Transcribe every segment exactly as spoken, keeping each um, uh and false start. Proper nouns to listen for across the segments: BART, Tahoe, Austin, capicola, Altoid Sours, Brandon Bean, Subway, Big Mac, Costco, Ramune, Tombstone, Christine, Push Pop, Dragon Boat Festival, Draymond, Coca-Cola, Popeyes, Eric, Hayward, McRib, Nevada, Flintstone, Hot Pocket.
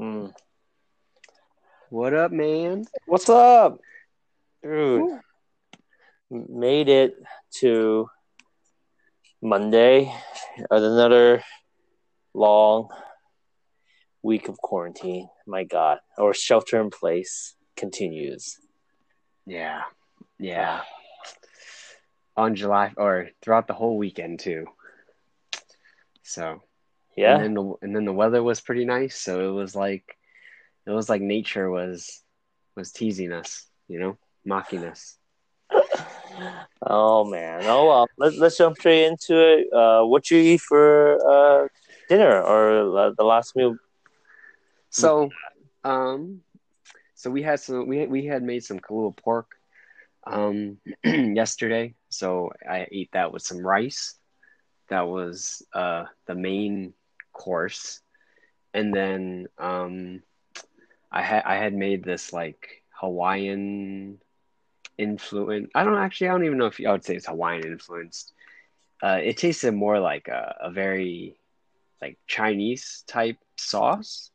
Mm. What up, man? What's up? Dude, Ooh. Made it to Monday. Another long week of quarantine. My God. Or shelter in place continues. Yeah. Yeah. On July, or throughout the whole weekend, too. So, yeah. And then the, and then the weather was pretty nice. So it was like, it was like nature was, was teasing us, you know, mocking us. Oh, man. Oh, well, let's, let's jump straight into it. Uh, what you eat for uh, dinner or uh, the last meal? So, um, so we had some, we, we had made some Kahlua pork um, yesterday. So I ate that with some rice. That was uh, the main course. And then um, I had, I had made this like Hawaiian influenced. I don't actually, I don't even know if you, I would say it's Hawaiian influenced. Uh, it tasted more like a, a very like Chinese type sauce.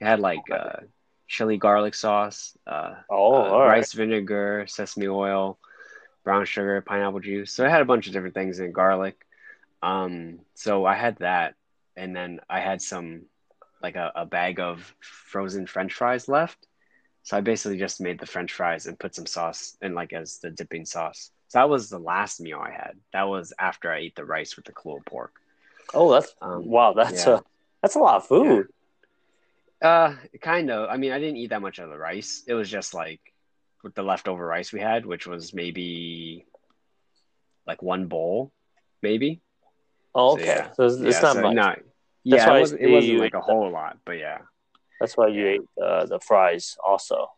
It had like uh, chili garlic sauce, uh, oh, uh, all rice right. vinegar, sesame oil, brown sugar, pineapple juice. So it had a bunch of different things in garlic. Um, so I had that, and then I had some, like a, a bag of frozen French fries left. So I basically just made the French fries and put some sauce in like as the dipping sauce. So that was the last meal I had. That was after I ate the rice with the Kahlua pork. Oh, that's, um, wow. That's yeah. a, that's a lot of food. Yeah. Uh, kind of, I mean, I didn't eat that much of the rice. It was just like with the leftover rice we had, which was maybe like one bowl, maybe. Oh, okay. So, yeah. so it's, yeah, it's not so much. Not, yeah, that's why it wasn't, it wasn't like a whole the, lot, but yeah. That's why you yeah. ate uh, the fries also.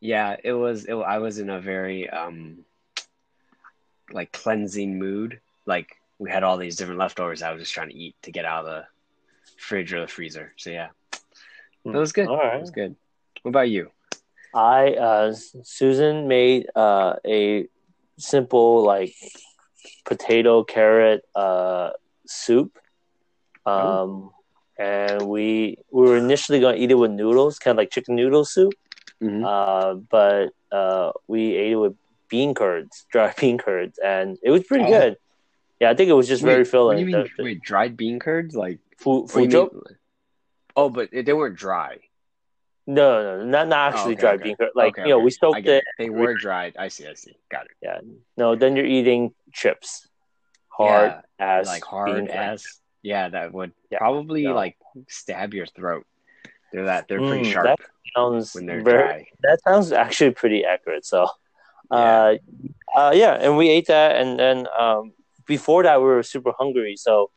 Yeah, it was. It, I was in a very um, like cleansing mood. Like we had all these different leftovers. I was just trying to eat to get out of the fridge or the freezer. So yeah, mm. that was good. All right. It was good. What about you? I uh, Susan made uh, a simple like. potato carrot uh soup um oh. and we we were initially going to eat it with noodles, kind of like chicken noodle soup, mm-hmm. uh but uh we ate it with bean curds, dry bean curds, and it was pretty oh. good. Yeah, I think it was just wait, very filling. What do you mean, the, wait, dried bean curds like fu- fujo? Oh, but they weren't dry. No, no, not not actually oh, okay, dried okay. bean curd. Like, okay, you know, okay. we soaked it. it. They were dried. I see, I see. Got it. Yeah. No, then you're eating chips. Hard yeah, as. Like hard bean as. Curd. Yeah, that would yeah, probably, yeah. like, stab your throat. They're that. They're mm, pretty sharp that sounds when they're very, dry. That sounds actually pretty accurate. So, uh, yeah. Uh, yeah, and we ate that. And then um, before that, we were super hungry. So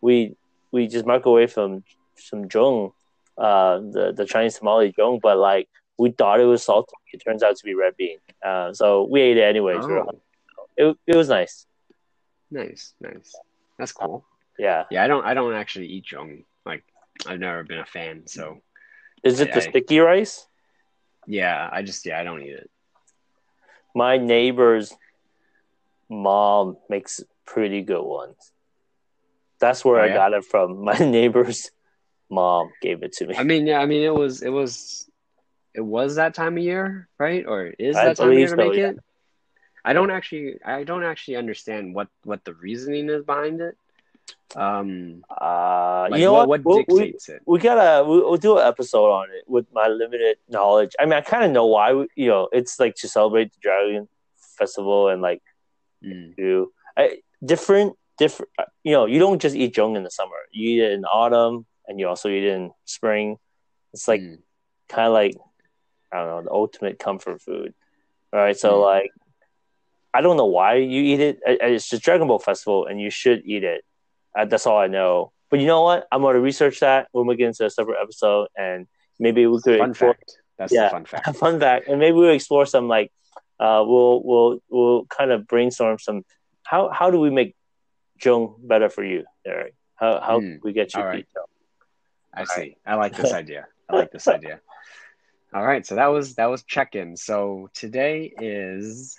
we we just microwaved some, some jung. Uh, the the Chinese tamale jung, but like we thought it was salty. It turns out to be red bean. Uh, so we ate it anyways. Oh. It it was nice. Nice, nice. That's cool. Yeah, yeah. I don't I don't actually eat jung. Like I've never been a fan. So is it I, the I, sticky rice? Yeah, I just yeah I don't eat it. My neighbor's mom makes pretty good ones. That's where oh, I yeah? got it from. My neighbor's mom gave it to me. I mean, yeah, I mean, it was, it was, it was that time of year, right? Or is that I time of year to so, make yeah. it? I don't actually, I don't actually understand what, what the reasoning is behind it. Um, uh, like you know what? What, what dictates we, it? We gotta, we, we'll do an episode on it with my limited knowledge. I mean, I kind of know why. We, you know, it's like to celebrate the Dragon Festival and like mm. do I, different, different. You know, you don't just eat jung in the summer. You eat it in autumn. And you also eat it in spring. It's like mm. kind of like, I don't know, the ultimate comfort food. All right. So, mm. like, I don't know why you eat it. It's just Dragon Boat Festival and you should eat it. That's all I know. But you know what? I'm going to research that when we get into a separate episode. And maybe we could. Fun explore, fact. That's yeah, a fun fact. Fun fact. And maybe we'll explore some, like, uh, we'll we'll we'll kind of brainstorm some. How how do we make jung better for you, Derek? How, how mm. do we get you all right. jung? I All see. Right. I like this idea. I like this idea. All right. So that was that was check-in. So today is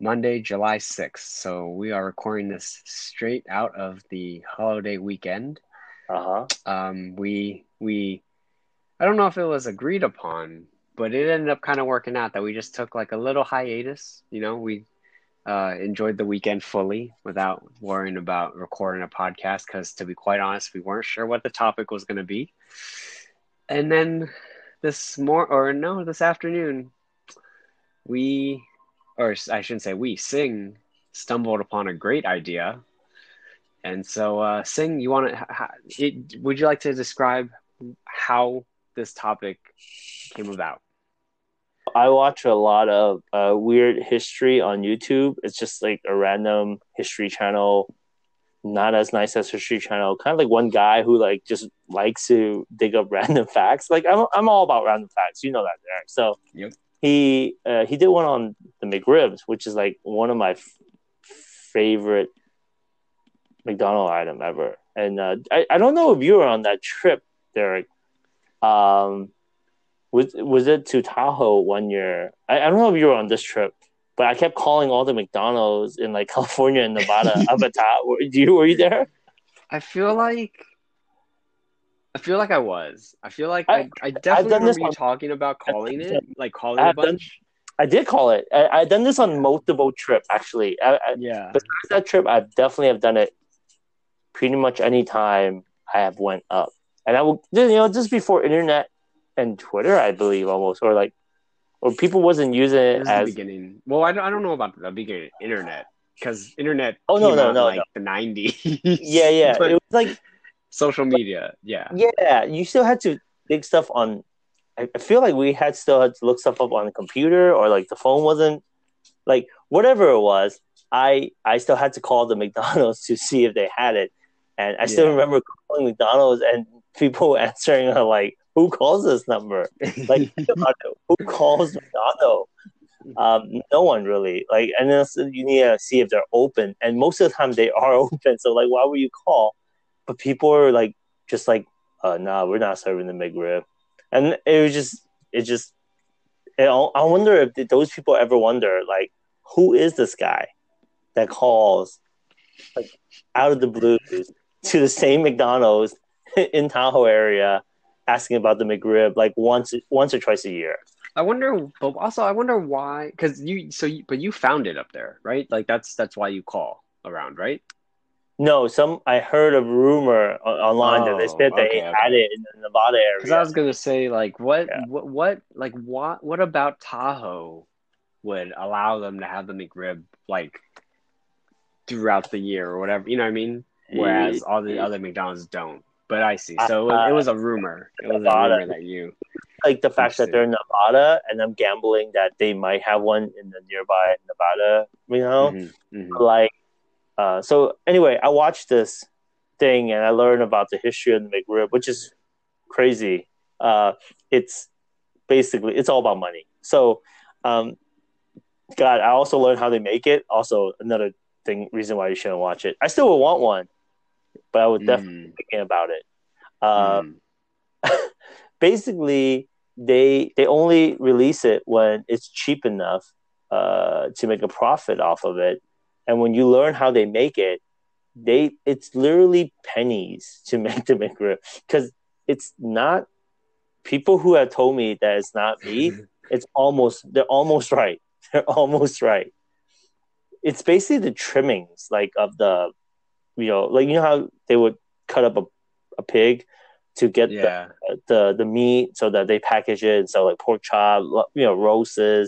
Monday, July sixth. So we are recording this straight out of the holiday weekend. Uh huh. Um, we we I don't know if it was agreed upon, but it ended up kind of working out that we just took like a little hiatus. You know, we uh, enjoyed the weekend fully without worrying about recording a podcast because, to be quite honest, we weren't sure what the topic was going to be. And then this mor- or no, this afternoon, we, or I shouldn't say we, Sing stumbled upon a great idea. And so, uh, Sing, you want to? Would you like to describe how this topic came about? I watch a lot of uh, weird history on YouTube. It's just like a random history channel, not as nice as History Channel. Kind of like one guy who like just likes to dig up random facts. Like I'm, I'm all about random facts. You know that, Derek. So yep. he uh, he did one on the McRibs, which is like one of my f- favorite McDonald's item ever. And uh, I, I don't know if you were on that trip, Derek. Um, was, was it to Tahoe one year? I, I don't know if you were on this trip, but I kept calling all the McDonald's in like California and Nevada up at Tahoe. Were you, were you there? I feel like I feel like I was. I feel like I, I, I definitely remember you on, talking about calling it, like calling a bunch. Done, I did call it. I, I've done this on multiple trips, actually. I, I, yeah. Besides that trip, I definitely have done it pretty much any time I have went up. And I will, you know, just before internet and Twitter, I believe, almost, or like, or people wasn't using it, it was as the beginning. Well, I don't, I don't know about the beginning internet because internet. Oh no, no, no, like no. The nineties. Yeah, yeah. But it was like social media. Yeah, yeah. You still had to dig stuff on. I feel like we had still had to look stuff up on the computer, or like the phone wasn't, like whatever it was. I I still had to call the McDonald's to see if they had it, and I yeah. still remember calling McDonald's and people answering are like, who calls this number? Like, who calls McDonald's? Um, no one really. Like, and then you need to see if they're open. And most of the time they are open. So like, why would you call? But people are like, just like, uh, nah, we're not serving the McRib. And it was just, it just, it, I wonder if those people ever wonder, like, who is this guy that calls like out of the blue to the same McDonald's in Tahoe area, asking about the McRib like once, once or twice a year. I wonder, but also I wonder why, because you so you, but you found it up there, right? Like that's that's why you call around, right? No, some I heard a rumor online oh, that they said okay, they had okay. it in the Nevada area. Because I was gonna say, like, what, yeah. what, what, like, what, what about Tahoe would allow them to have the McRib like throughout the year or whatever? You know what I mean? Whereas yeah. all the other McDonald's don't. But I see. So uh, it was a rumor. It was Nevada. a rumor that you... Like the fact that they're in Nevada, and I'm gambling that they might have one in the nearby Nevada, you know? Mm-hmm, mm-hmm. Like, uh, so anyway, I watched this thing, and I learned about the history of the McRib, which is crazy. Uh, it's basically, it's all about money. So, um, God, I also learned how they make it. Also, another thing, reason why you shouldn't watch it. I still would want one. But I was definitely mm. thinking about it. Um, mm. Basically, they they only release it when it's cheap enough uh, to make a profit off of it. And when you learn how they make it, they it's literally pennies to make the McRib. Because it's not people who have told me that it's not meat. It's almost they're almost right. They're almost right. It's basically the trimmings, like of the. You know, like you know how they would cut up a, a pig to get yeah. the, the the meat, so that they package it and sell like pork chop, you know, roasts, and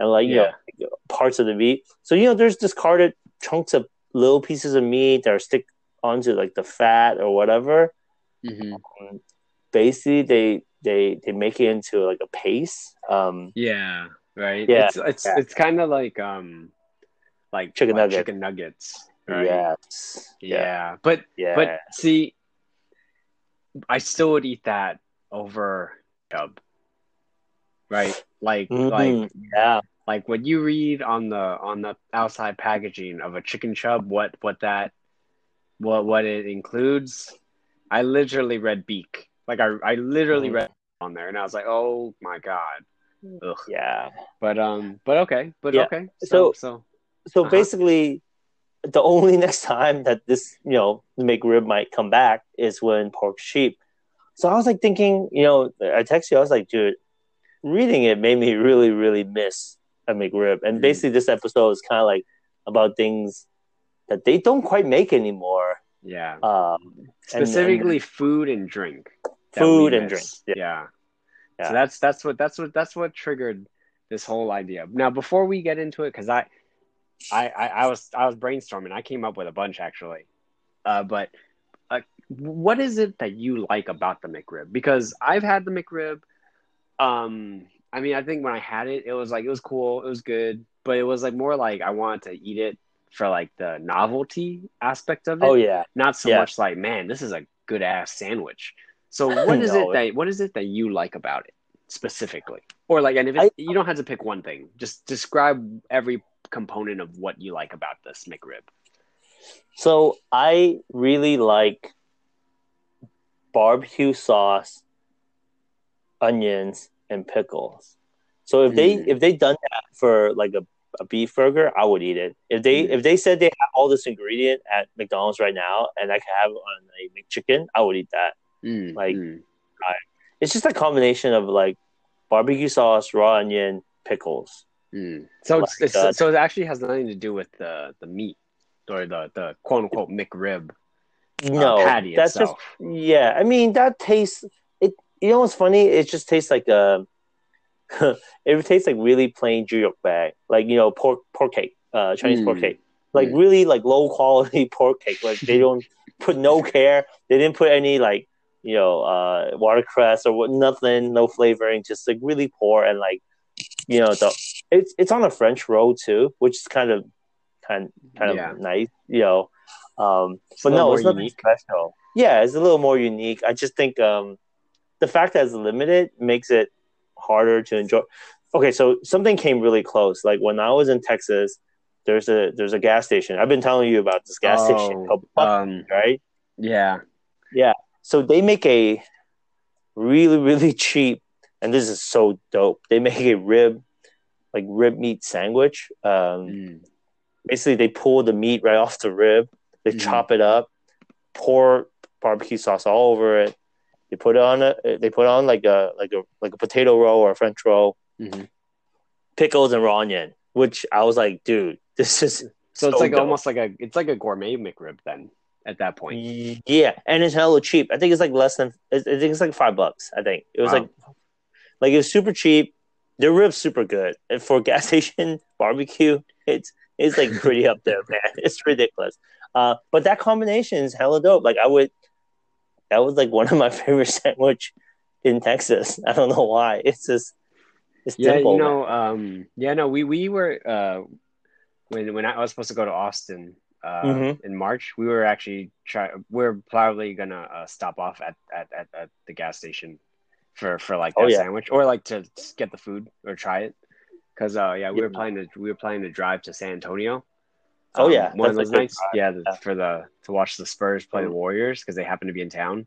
like you yeah. know parts of the meat. So you know, there's discarded chunks of little pieces of meat that are stick onto like the fat or whatever. Mm-hmm. Um, basically, they they they make it into like a paste. Um, yeah, right. Yeah, it's it's, yeah. it's kind of like um like chicken like nuggets. Chicken nuggets. Right? Yes. Yeah. yeah. But yeah. but see, I still would eat that over dub. Right? Like mm-hmm. like yeah. Like when you read on the on the outside packaging of a chicken chub what, what that what what it includes, I literally read beak. Like I I literally mm. read on there and I was like, "Oh my god." Ugh. Yeah. But um but okay. But yeah. okay. So so so, so uh-huh. basically the only next time that this, you know, the McRib might come back is when pork's cheap. So I was like thinking, you know, I texted you. I was like, dude, reading it made me really, really miss a McRib. And basically, this episode is kind of like about things that they don't quite make anymore. Yeah. Um, Specifically, and, and food and drink. Food and drink. Yeah. yeah. yeah. So that's that's what that's what that's what triggered this whole idea. Now, before we get into it, because I, I, I, I was I was brainstorming. I came up with a bunch actually, uh, but. What is it that you like about the McRib? Because I've had the McRib. Um, I mean, I think when I had it, it was like, it was cool. It was good. But it was like more like I wanted to eat it for like the novelty aspect of it. Oh, yeah. Not so yeah. much like, man, this is a good ass sandwich. So what is know. it that what is it that you like about it specifically? Or like, and if I, you don't have to pick one thing, just describe every component of what you like about this McRib. So I really like barbecue sauce, onions, and pickles. So if mm. they if they done that for like a, a beef burger, I would eat it. If they mm. if they said they have all this ingredient at McDonald's right now and I could have it on a McChicken, I would eat that. Mm. Like mm. I, it's just a combination of like barbecue sauce, raw onion, pickles. Mm. So like, it's, uh, so it actually has nothing to do with the the meat or the the quote unquote McRib. No, uh, that's itself. just yeah. I mean, that tastes. It you know what's funny? It just tastes like a. It tastes like really plain juyok bag, like you know pork pork cake, uh, Chinese mm. pork cake, like mm. really like low quality pork cake. Like they don't put no care. They didn't put any like you know uh, watercress or what, nothing, no flavoring, just like really poor and like you know the it's it's on a French roll too, which is kind of kind kind yeah. of nice, you know. Um, but no, it's nothing special. Yeah, it's a little more unique. I just think um, the fact that it's limited makes it harder to enjoy. Okay, so something came really close. Like when I was in Texas, there's a there's a gas station. I've been telling you about this gas oh, station, called Buckley, um, right? Yeah, yeah. So they make a really really cheap, and this is so dope. They make a rib, like rib meat sandwich. Um, mm. Basically, they pull the meat right off the rib. They mm. chop it up, pour barbecue sauce all over it. They put it on a, they put on like a like a like a potato roll or a French roll, mm-hmm. pickles and raw onion. Which I was like, dude, this is so, so it's like dope. Almost like a it's like a gourmet McRib then at that point. Yeah, and it's hella cheap. I think it's like less than I think it's like five bucks. I think it was wow. like like it was super cheap. Their ribs super good, and for gas station barbecue, it's it's like pretty up there, man. It's ridiculous. Uh, but that combination is hella dope. Like I would, that was like one of my favorite sandwich in Texas. I don't know why. It's just, it's yeah, simple. You know, um, yeah, no, we we were uh, when when I was supposed to go to Austin uh, mm-hmm. in March, we were actually try. We're probably gonna uh, stop off at, at, at, at the gas station for, for like that oh, yeah. sandwich or like to get the food or try it because uh, yeah, we yeah. were planning to we were planning to drive to San Antonio. Oh um, yeah, one of those nights. Yeah, the, for the to watch the Spurs play the Warriors because they happen to be in town,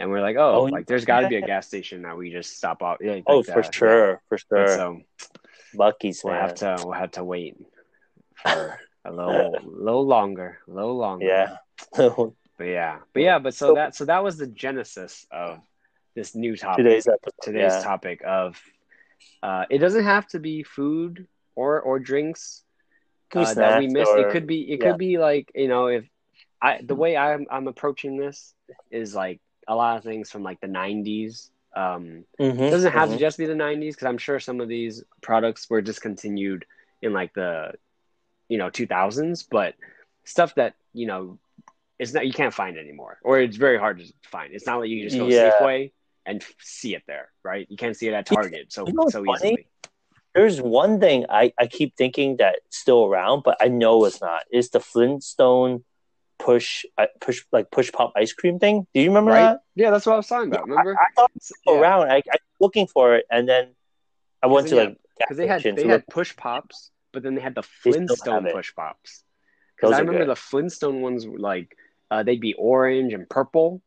and we're like, oh, oh like there's got to yeah. be a gas station that we just stop off. Yeah, oh, like, for uh, sure, yeah. for sure. And so, Lucky's we'll have to we'll have to wait for a little, little longer, a little longer. Yeah, but yeah, but yeah, but so, so that so that was the genesis of this new topic. Today's episode, today's yeah. topic of uh, it doesn't have to be food or or drinks. Uh, that we missed. Or, it could be. It yeah. could be like you know, if I the way I'm I'm approaching this is like a lot of things from like the nineties. Um, mm-hmm, it doesn't have mm-hmm. to just be the nineties because I'm sure some of these products were discontinued in like the you know two thousands, but stuff that you know it's not you can't find anymore or it's very hard to find. It's not like you can just go yeah. Safeway and see it there, right? You can't see it at Target so you know so funny? easily. There's one thing I, I keep thinking that's still around, but I know it's not. It's the Flintstone push push like push pop ice cream thing. Do you remember right? that? Yeah, that's what I was talking about. Remember? I, I thought it was still yeah. around. I, I was looking for it, and then I went to like because they had they so had like, push pops, but then they had the Flintstone push pops. Because I remember good. the Flintstone ones were like uh, they'd be orange and purple,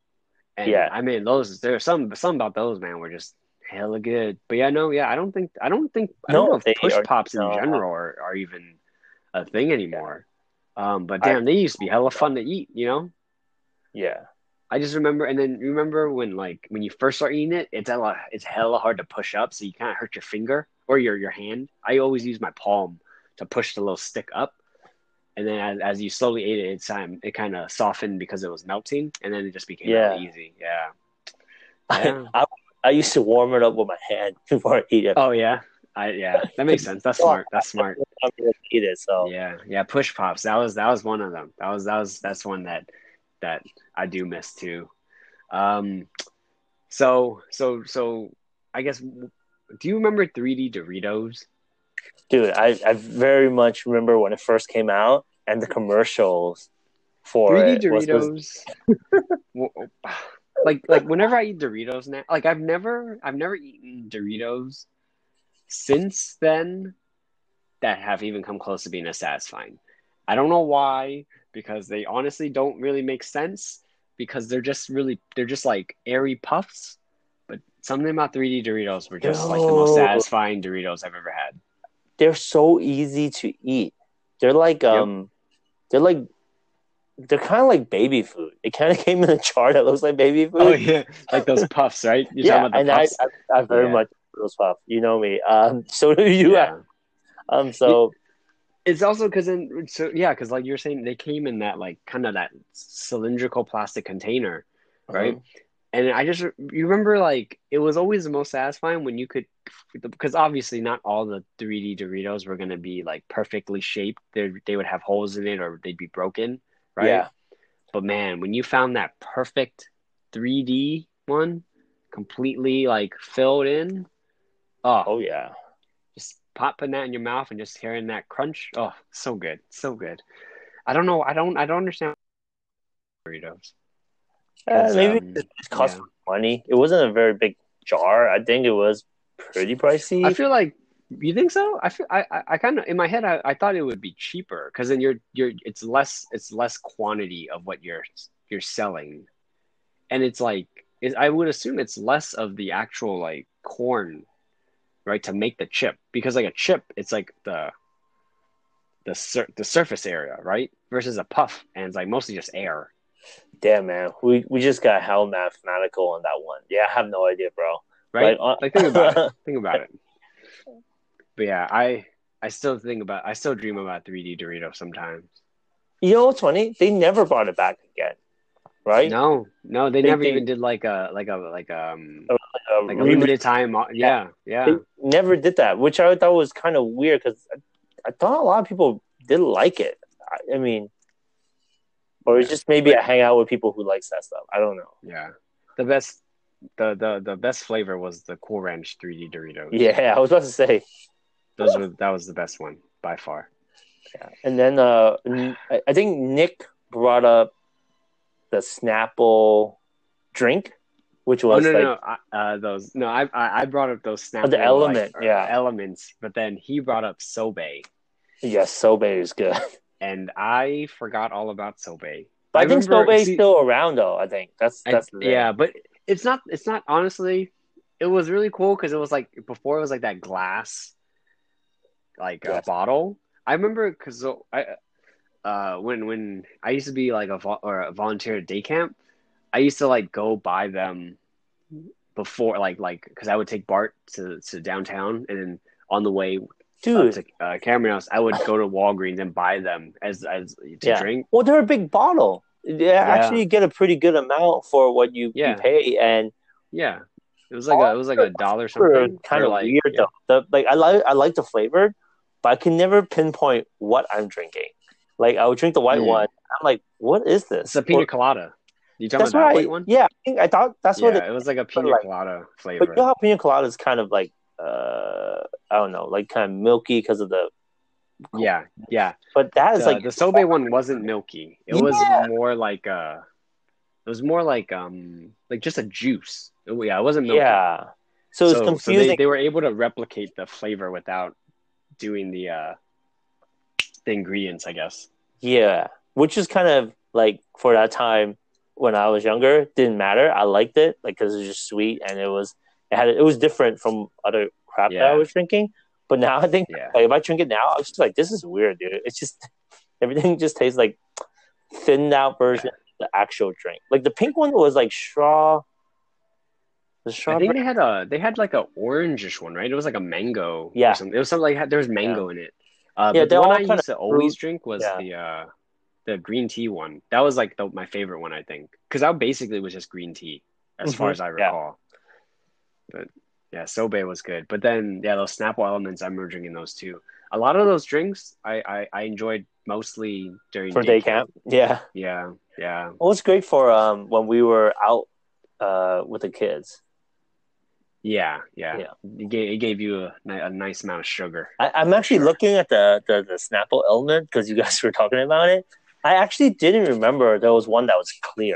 and yeah. I mean those. There's some some about those man were just. Hella good, but yeah, no, yeah. I don't think I don't think I no, don't know if push pops in no. general are, are even a thing anymore. Yeah. Um, but damn, I, they used to be hella fun to eat, you know. Yeah, I just remember, and then remember when like when you first start eating it, it's hella, it's hella hard to push up, so you kind of hurt your finger or your your hand. I always use my palm to push the little stick up, and then as, as you slowly ate it, it's um, it kind of softened because it was melting, and then it just became yeah. really easy. Yeah, yeah. I, I I used to warm it up with my hand before I eat it. Oh yeah, I yeah that makes sense. That's smart. That's smart. I'm gonna eat it. So yeah, yeah. Push pops. That was that was one of them. That was that was that's one that. that I do miss too. Um, so, so, so I guess, do you remember three D Doritos? Dude, I, I very much remember when it first came out and the commercials for three D Doritos. Was, was... like, like whenever I eat Doritos now, like I've never, I've never eaten Doritos since then that have even come close to being as satisfying. I don't know why, because they honestly don't really make sense because they're just really, they're just like airy puffs. But something about three D Doritos were just Yo. like the most satisfying Doritos I've ever had. They're so easy to eat. They're like, um, yep. they're like, they're kind of like baby food. It kind of came in a jar that looks like baby food. Oh yeah, like those puffs, right? You're yeah, talking about the and puffs? I, I, I very yeah. much those puffs. You know me. Um, so do you. Yeah. Um, so. It's also because in so yeah, because like you were saying, they came in that like kind of that cylindrical plastic container, right? Uh-huh. And I just you remember like it was always the most satisfying when you could, because obviously not all the three D Doritos were gonna be like perfectly shaped. They they would have holes in it or they'd be broken, right? Yeah. But man, when you found that perfect three D one, completely like filled in, oh, oh yeah. popping that in your mouth and just hearing that crunch. Oh, so good. So good. I don't know. I don't, I don't understand Doritos. Uh, maybe um, it cost yeah. money. It wasn't a very big jar. I think it was pretty pricey. I feel like, you think so? I feel, I, I, I kind of, in my head, I, I thought it would be cheaper because then you're, you're, it's less, it's less quantity of what you're, you're selling. And it's like, it, I would assume it's less of the actual like corn, right, to make the chip, because like a chip, it's like the the sur- the surface area, right, versus a puff, and it's like mostly just air. Damn, man, we we just got hell mathematical on that one. Yeah, I have no idea, bro. Right? Like, uh... like think about it. Think about it. But yeah, I I still think about, I still dream about three D Doritos sometimes. You know what's funny? They never brought it back again, right? No, no, they, they never they... even did like a like a like um. A- Uh, like a limited time, yeah, yeah. They never did that, which I thought was kind of weird because I, I thought a lot of people did like it. I, I mean, or yeah. it's just maybe I hang out with people who likes that stuff. I don't know. Yeah, the best, the the, the best flavor was the Cool Ranch three D Doritos. Yeah, I was about to say those were that was the best one by far. Yeah, and then uh, I think Nick brought up the Snapple drink. Which was oh, no, like, no, no. Uh, those no, I I brought up those Snapple, the element, like, yeah, elements. But then he brought up Sobe. Yes, Sobe is good, and I forgot all about Sobe. But I, I think Sobe is still around, though. I think that's that's I, yeah, but it's not it's not honestly. It was really cool because it was like before it was like that glass, like yes. a bottle. I remember because I uh, when when I used to be like a vo- or a volunteer at day camp. I used to like go buy them before, like, like because I would take Bart to, to downtown, and then on the way Dude. to uh, Cameron House, I would go to Walgreens and buy them as as to yeah. drink. Well, they're a big bottle. They yeah. actually get a pretty good amount for what you, yeah. you pay, and yeah, it was like a, it was like a dollar something. Kind of like, weird yeah. though. The, like I like I like the flavor, but I can never pinpoint what I'm drinking. Like I would drink the white mm. one. I'm like, what is this? It's a pina or, colada. You talking that's about that white one? Yeah, I, think, I thought that's yeah, what it, it was like a pina colada like, flavor. But you know how pina colada is kind of like, uh, I don't know, like kind of milky because of the. Yeah, yeah. But that the, is like the Sobe one wasn't milky. It yeah. was more like a. It was more like um like just a juice. It, yeah, it wasn't milky. Yeah, so it's so, confusing. So they, they were able to replicate the flavor without doing the uh, the ingredients, I guess. Yeah, which is kind of like for that time. When I was younger, didn't matter. I liked it, like because it was just sweet and it was it had it was different from other crap yeah. that I was drinking. But now I think yeah. like, if I drink it now, I was just like, this is weird, dude. It's just everything just tastes like thinned out version the actual drink. Like the pink one was like straw. The straw. I think they had a they had like a orangish one, right? It was like a mango. Yeah. Or something. It was something like there was mango yeah. in it. Uh, yeah, but the one I used to always drink was yeah. the uh, the green tea one. That was like the, my favorite one, I think, because I basically was just green tea as mm-hmm. far as I recall. Yeah. But yeah, Sobe was good. But then yeah, those Snapple elements, I'm merging in those too. A lot of those drinks I, I, I enjoyed mostly during for day camp. camp. Yeah. Yeah. Yeah. Well, it's great for um when we were out uh with the kids. Yeah, yeah. yeah. It, gave, it gave you a, a nice amount of sugar. I, I'm actually sure. looking at the, the, the Snapple element because you guys were talking about it. I actually didn't remember there was one that was clear.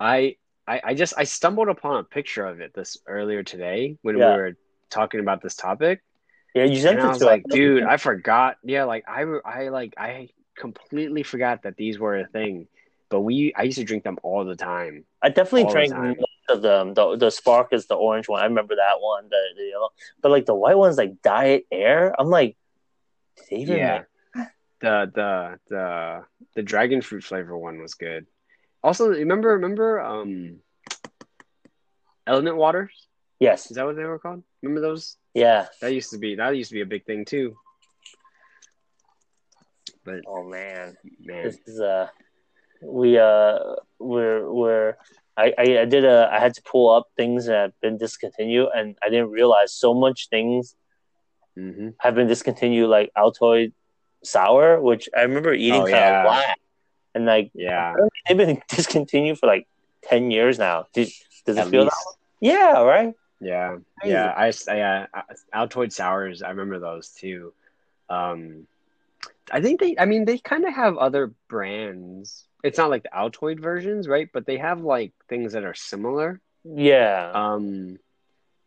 I I, I just I stumbled upon a picture of it this earlier today when yeah. we were talking about this topic. Yeah, you sent it to I was like, it. dude, I forgot. Yeah, like I, I like I completely forgot that these were a thing. But we, I used to drink them all the time. I definitely drank most of them. The the Spark is the orange one. I remember that one. The, the yellow, but like the white one's like Diet Air. I'm like, David, yeah. Like... The the the the dragon fruit flavor one was good. Also, remember remember um, Element Waters? Yes, is that what they were called? Remember those? Yeah, that used to be that used to be a big thing too. But oh man, man, this is uh we uh we're we're I, I, I did a I had to pull up things that have been discontinued, and I didn't realize so much things mm-hmm. have been discontinued, like Altoid Sour, which I remember eating oh, kind yeah. of black, and like yeah, they've been discontinued for like ten years now. Did, does At it feel least. that? Way? Yeah, right. Yeah, Crazy. yeah. I, I uh, Altoid Sours. I remember those too. Um, I think they. I mean, they kind of have other brands. It's not like the Altoid versions, right? But they have like things that are similar. Yeah. Um.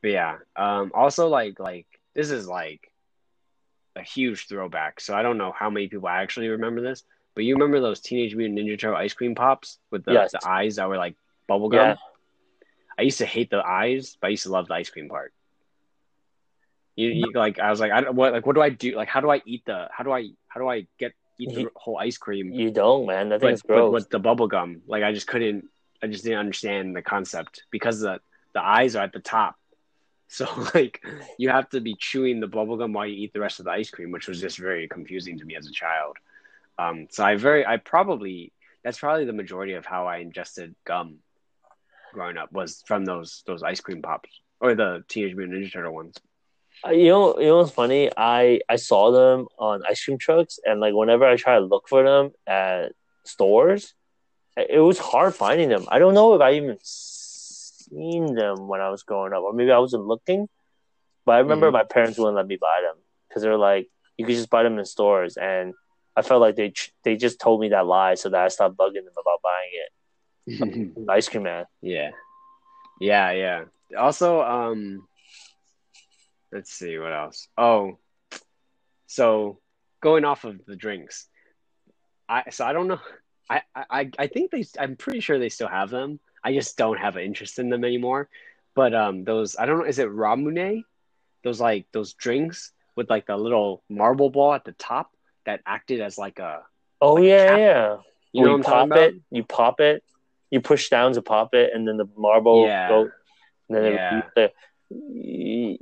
But yeah. Um. Also, like, like this is like a huge throwback. So I don't know how many people actually remember this, but you remember those Teenage Mutant Ninja Turtle ice cream pops with the, yes. the eyes that were like bubblegum? Yeah. I used to hate the eyes, but I used to love the ice cream part. You, you like, I was like, I don't what, like, what do I do? Like, how do I eat the? How do I? How do I get eat the you, whole ice cream? You don't, man. That thing's gross. With the bubble gum, like, I just couldn't. I just didn't understand the concept because the the eyes are at the top, so like you have to be chewing the bubble gum while you eat the rest of the ice cream, which was just very confusing to me as a child. Um, so I very, I probably that's probably the majority of how I ingested gum growing up was from those those ice cream pops or the Teenage Mutant Ninja Turtle ones. Uh, you know, you know what's funny? I, I saw them on ice cream trucks, and like whenever I try to look for them at stores, it was hard finding them. I don't know if I even seen them when I was growing up, or maybe I wasn't looking. But I remember mm-hmm. my parents wouldn't let me buy them because they're like, you could just buy them in stores, and I felt like they they just told me that lie so that I stopped bugging them about buying it. Ice cream man. Yeah. Yeah, yeah. Also, um let's see what else. Oh. So going off of the drinks. I so I don't know. I, I, I think they I'm pretty sure they still have them. I just don't have an interest in them anymore. But um those I don't know, is it Ramune? Those like those drinks with like the little marble ball at the top that acted as like a Oh like yeah, a yeah. You, know you pop it, you pop it, you push down to pop it, and then the marble yeah. goes. And then yeah. it, it,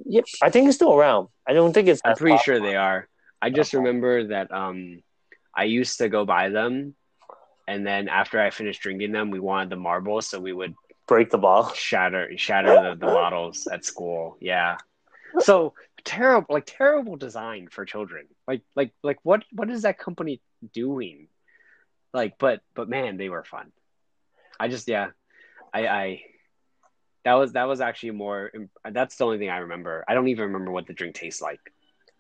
yep, I think it's still around. I don't think it's. I'm pretty pop- sure they are. I just uh-huh. remember that um, I used to go buy them, and then after I finished drinking them, we wanted the marble, so we would break the ball, shatter, shatter the, the bottles at school. Yeah, so terrible, like terrible design for children. Like, like, like, what, what is that company doing? Like, but, but man, they were fun. I just, yeah, I, I, that was, that was actually more, that's the only thing I remember. I don't even remember what the drink tastes like.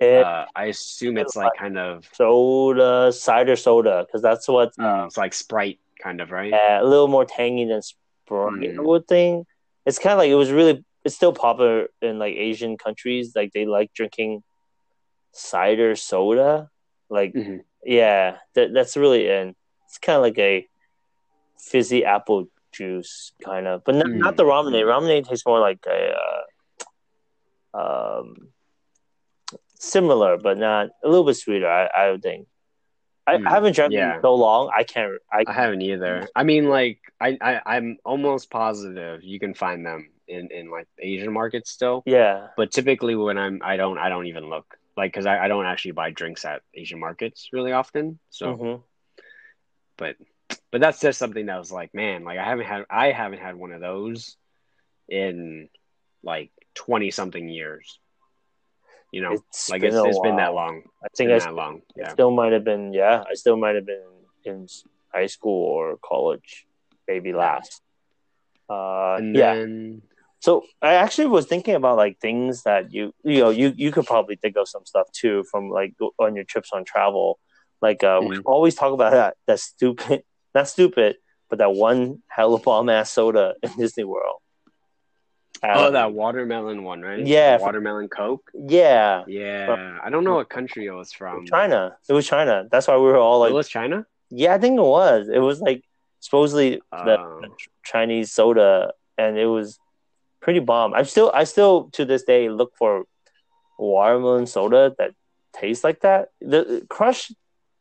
It, uh, I assume it's, it's like, like kind of soda, cider soda. Cause that's what uh, it's like Sprite kind of, right? Yeah. Uh, a little more tangy than Sprite mm. would think. It's kind of like, it was really, it's still popular in like Asian countries. Like they like drinking cider soda. Like, mm-hmm. yeah, that, that's really in. It's kind of like a fizzy apple juice kind of, but not, mm. not the ramen. Ramen tastes more like a uh, um, similar, but not a little bit sweeter. I, I would think. I mm, haven't drank yeah. in so long. I can't. I, I haven't either. I mean, like, I, I, I'm almost positive you can find them in, in like Asian markets still. Yeah. But typically, when I'm, I don't, I don't even look, like, because I, I don't actually buy drinks at Asian markets really often. So, mm-hmm. but, but that's just something that was like, man, like I haven't had, I haven't had one of those in like twenty something years. You know, it's like been it's, it's been that long. I think it's been I, that long. Yeah. I still might have been, yeah, I still might have been in high school or college, maybe last. Uh, and yeah. Then... So I actually was thinking about like things that you, you know, you, you could probably think of some stuff too from like on your trips on travel. Like uh, mm-hmm. we always talk about that, that stupid, not stupid, but that one hella bomb ass soda in Disney World. Um, oh, that watermelon one, right? Yeah. The watermelon Coke? Yeah. Yeah. From, I don't know what country it was from. China. It was China. That's why we were all like... It was China? Yeah, I think it was. It was like supposedly uh, the Chinese soda, and it was pretty bomb. I still, I still to this day, look for watermelon soda that tastes like that. The Crush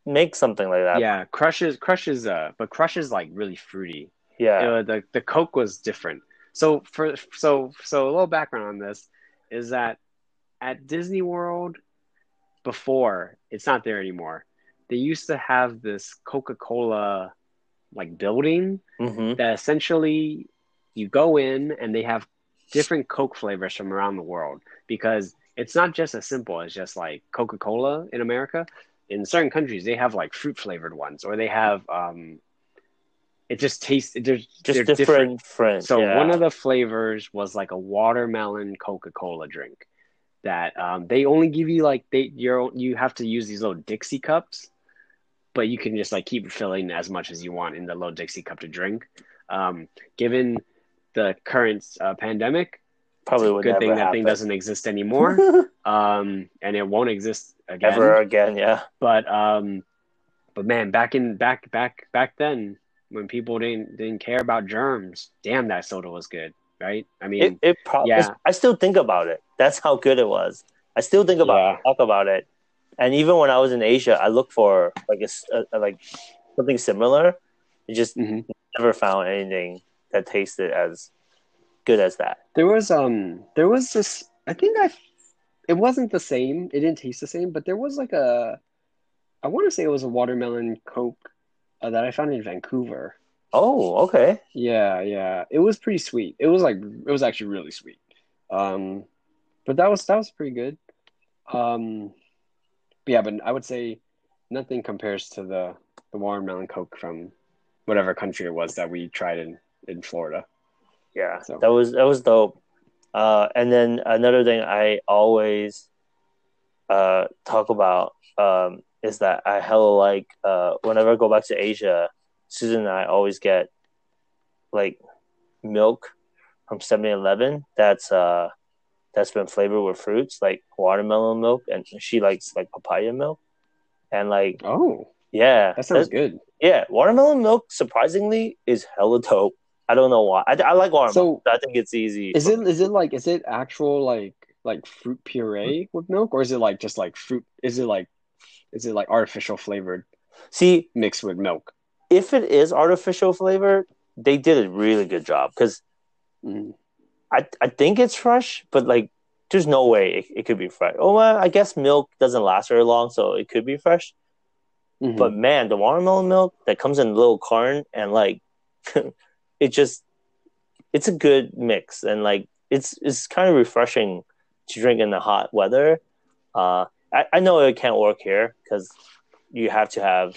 makes something like that. Yeah, Crush is... Crush is uh, but Crush is like really fruity. Yeah. You know, the, the Coke was different. So for so so a little background on this is that at Disney World before, it's not there anymore, they used to have this Coca-Cola like building mm-hmm. that essentially you go in and they have different Coke flavors from around the world, because it's not just as simple as just like Coca-Cola in America. In certain countries, they have like fruit flavored ones, or they have um, it just tastes... They're, just they're different. different. So yeah. One of the flavors was like a watermelon Coca-Cola drink that um, they only give you like... they you're you have to use these little Dixie cups, but you can just like keep filling as much as you want in the little Dixie cup to drink. Um, given the current uh, pandemic, probably it's a good thing that happen. thing doesn't exist anymore. um, and it won't exist again. Ever again, yeah. But um, but man, back in back back back then... when people didn't didn't care about germs, damn, that soda was good, right? I mean, it, it probably. Yeah. I still think about it. That's how good it was. I still think about yeah. it, talk about it, and even when I was in Asia, I looked for like a, a like something similar. I just mm-hmm. never found anything that tasted as good as that. There was um, there was this. I think I. It wasn't the same. It didn't taste the same, but there was like a. I want to say it was a watermelon Coke. Uh, that I found in Vancouver. Oh, okay. Yeah, yeah. It was pretty sweet. It was like it was actually really sweet. Um, but that was that was pretty good. Um, but yeah, but I would say nothing compares to the, the watermelon Coke from whatever country it was that we tried in, in Florida. Yeah, so. that was that was dope. Uh, and then another thing I always uh, talk about. Um, is that I hella like, uh, whenever I go back to Asia, Susan and I always get, like, milk from seven eleven that's, uh, that's been flavored with fruits, like watermelon milk, and she likes, like, papaya milk. And, like... Oh. Yeah. That sounds good. Yeah. Watermelon milk, surprisingly, is hella dope. I don't know why. I, I like watermelon. So, I think it's easy. Is it? Is it, like, is it actual, like, like fruit puree with milk? Or is it, like, just, like, fruit... Is it, like... Is it like artificial flavored? See, mixed with milk. If it is artificial flavored, they did a really good job, because mm. I I think it's fresh, but like there's no way it, it could be fresh. Oh well, I guess milk doesn't last very long, so it could be fresh. Mm-hmm. But man, the watermelon milk that comes in a little carton, and like it just it's a good mix, and like it's it's kind of refreshing to drink in the hot weather. Uh, I, I know it can't work here because you have to have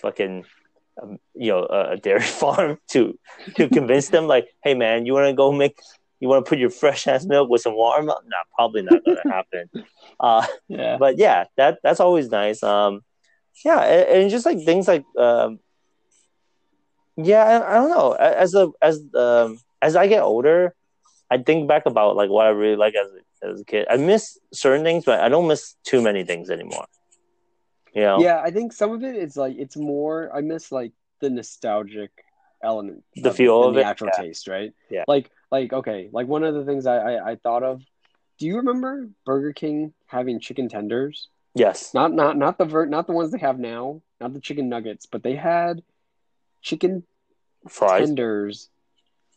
fucking, um, you know, a, a dairy farm to to convince them. Like, hey man, you want to go make, you want to put your fresh ass milk with some watermelon? No, probably not going to happen. Uh, yeah. But yeah, that that's always nice. Um, yeah, and, and just like things like, um, yeah, I, I don't know. As a as um, as I get older, I think back about like what I really like as a As a kid, I miss certain things, but I don't miss too many things anymore. You know? Yeah, I think some of it is like it's more. I miss like the nostalgic element, the feel of it, the actual yeah. taste, right? Yeah. Like, like okay, like one of the things I, I I thought of. Do you remember Burger King having chicken tenders? Yes. Not not not the ver- not the ones they have now. Not the chicken nuggets, but they had chicken fries, tenders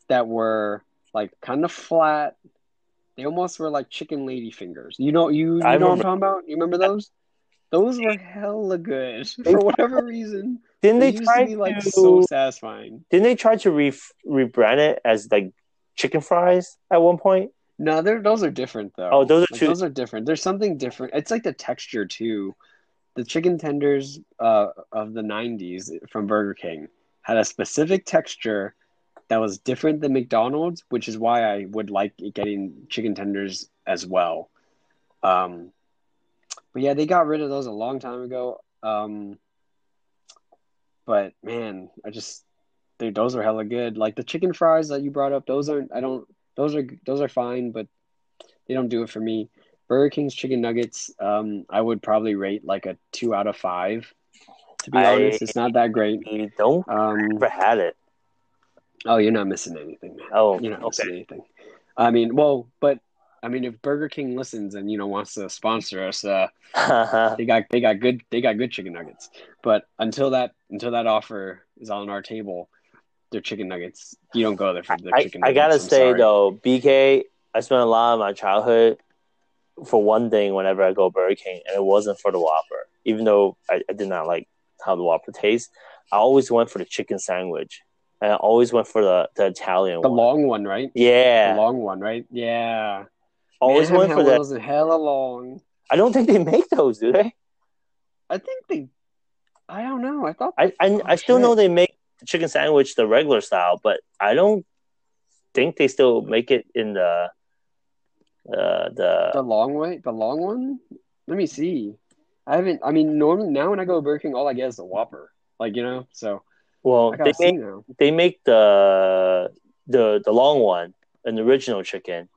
that were like kind of flat. They almost were like chicken lady fingers. You know, you, you know remember. What I'm talking about? You remember those? Those were hella good for whatever reason. Didn't they, they used try to be like to, so satisfying? Didn't they try to re- rebrand it as like chicken fries at one point? No, they're those are different though. Oh, those are like, two. Those are different. There's something different. It's like the texture too. The chicken tenders uh, of the nineties from Burger King had a specific texture that was different than McDonald's, which is why I would like getting chicken tenders as well. Um, but yeah, they got rid of those a long time ago. Um, but man, I just they, those are hella good. Like the chicken fries that you brought up, those aren't. I don't. Those are those are fine, but they don't do it for me. Burger King's chicken nuggets, um, I would probably rate like a two out of five. To be I, honest, it's not that great. You don't um, ever had it. Oh, you're not missing anything, man. Oh, you're not okay. missing anything. I mean, well, but I mean, if Burger King listens and you know wants to sponsor us, uh, they got they got good they got good chicken nuggets. But until that until that offer is on our table, their chicken nuggets, you don't go there for their I, chicken. nuggets. I gotta I'm say sorry. though, B K, I spent a lot of my childhood. For one thing, whenever I go Burger King, and it wasn't for the Whopper, even though I, I did not like how the Whopper tastes, I always went for the chicken sandwich, and I always went for the, the Italian the one. The long one, right? Yeah. The long one, right? Yeah. Always Man, went for that. Those are hella long. I don't think they make those, do they? I think they... I don't know. I thought... I, I, I still know they make the chicken sandwich the regular style, but I don't think they still make it in the... Uh, the the long way, the long one. Let me see. I haven't. I mean, normally now when I go to Burger King, all I get is the Whopper. Like you know, so well they make, they make the the the long one, an original chicken,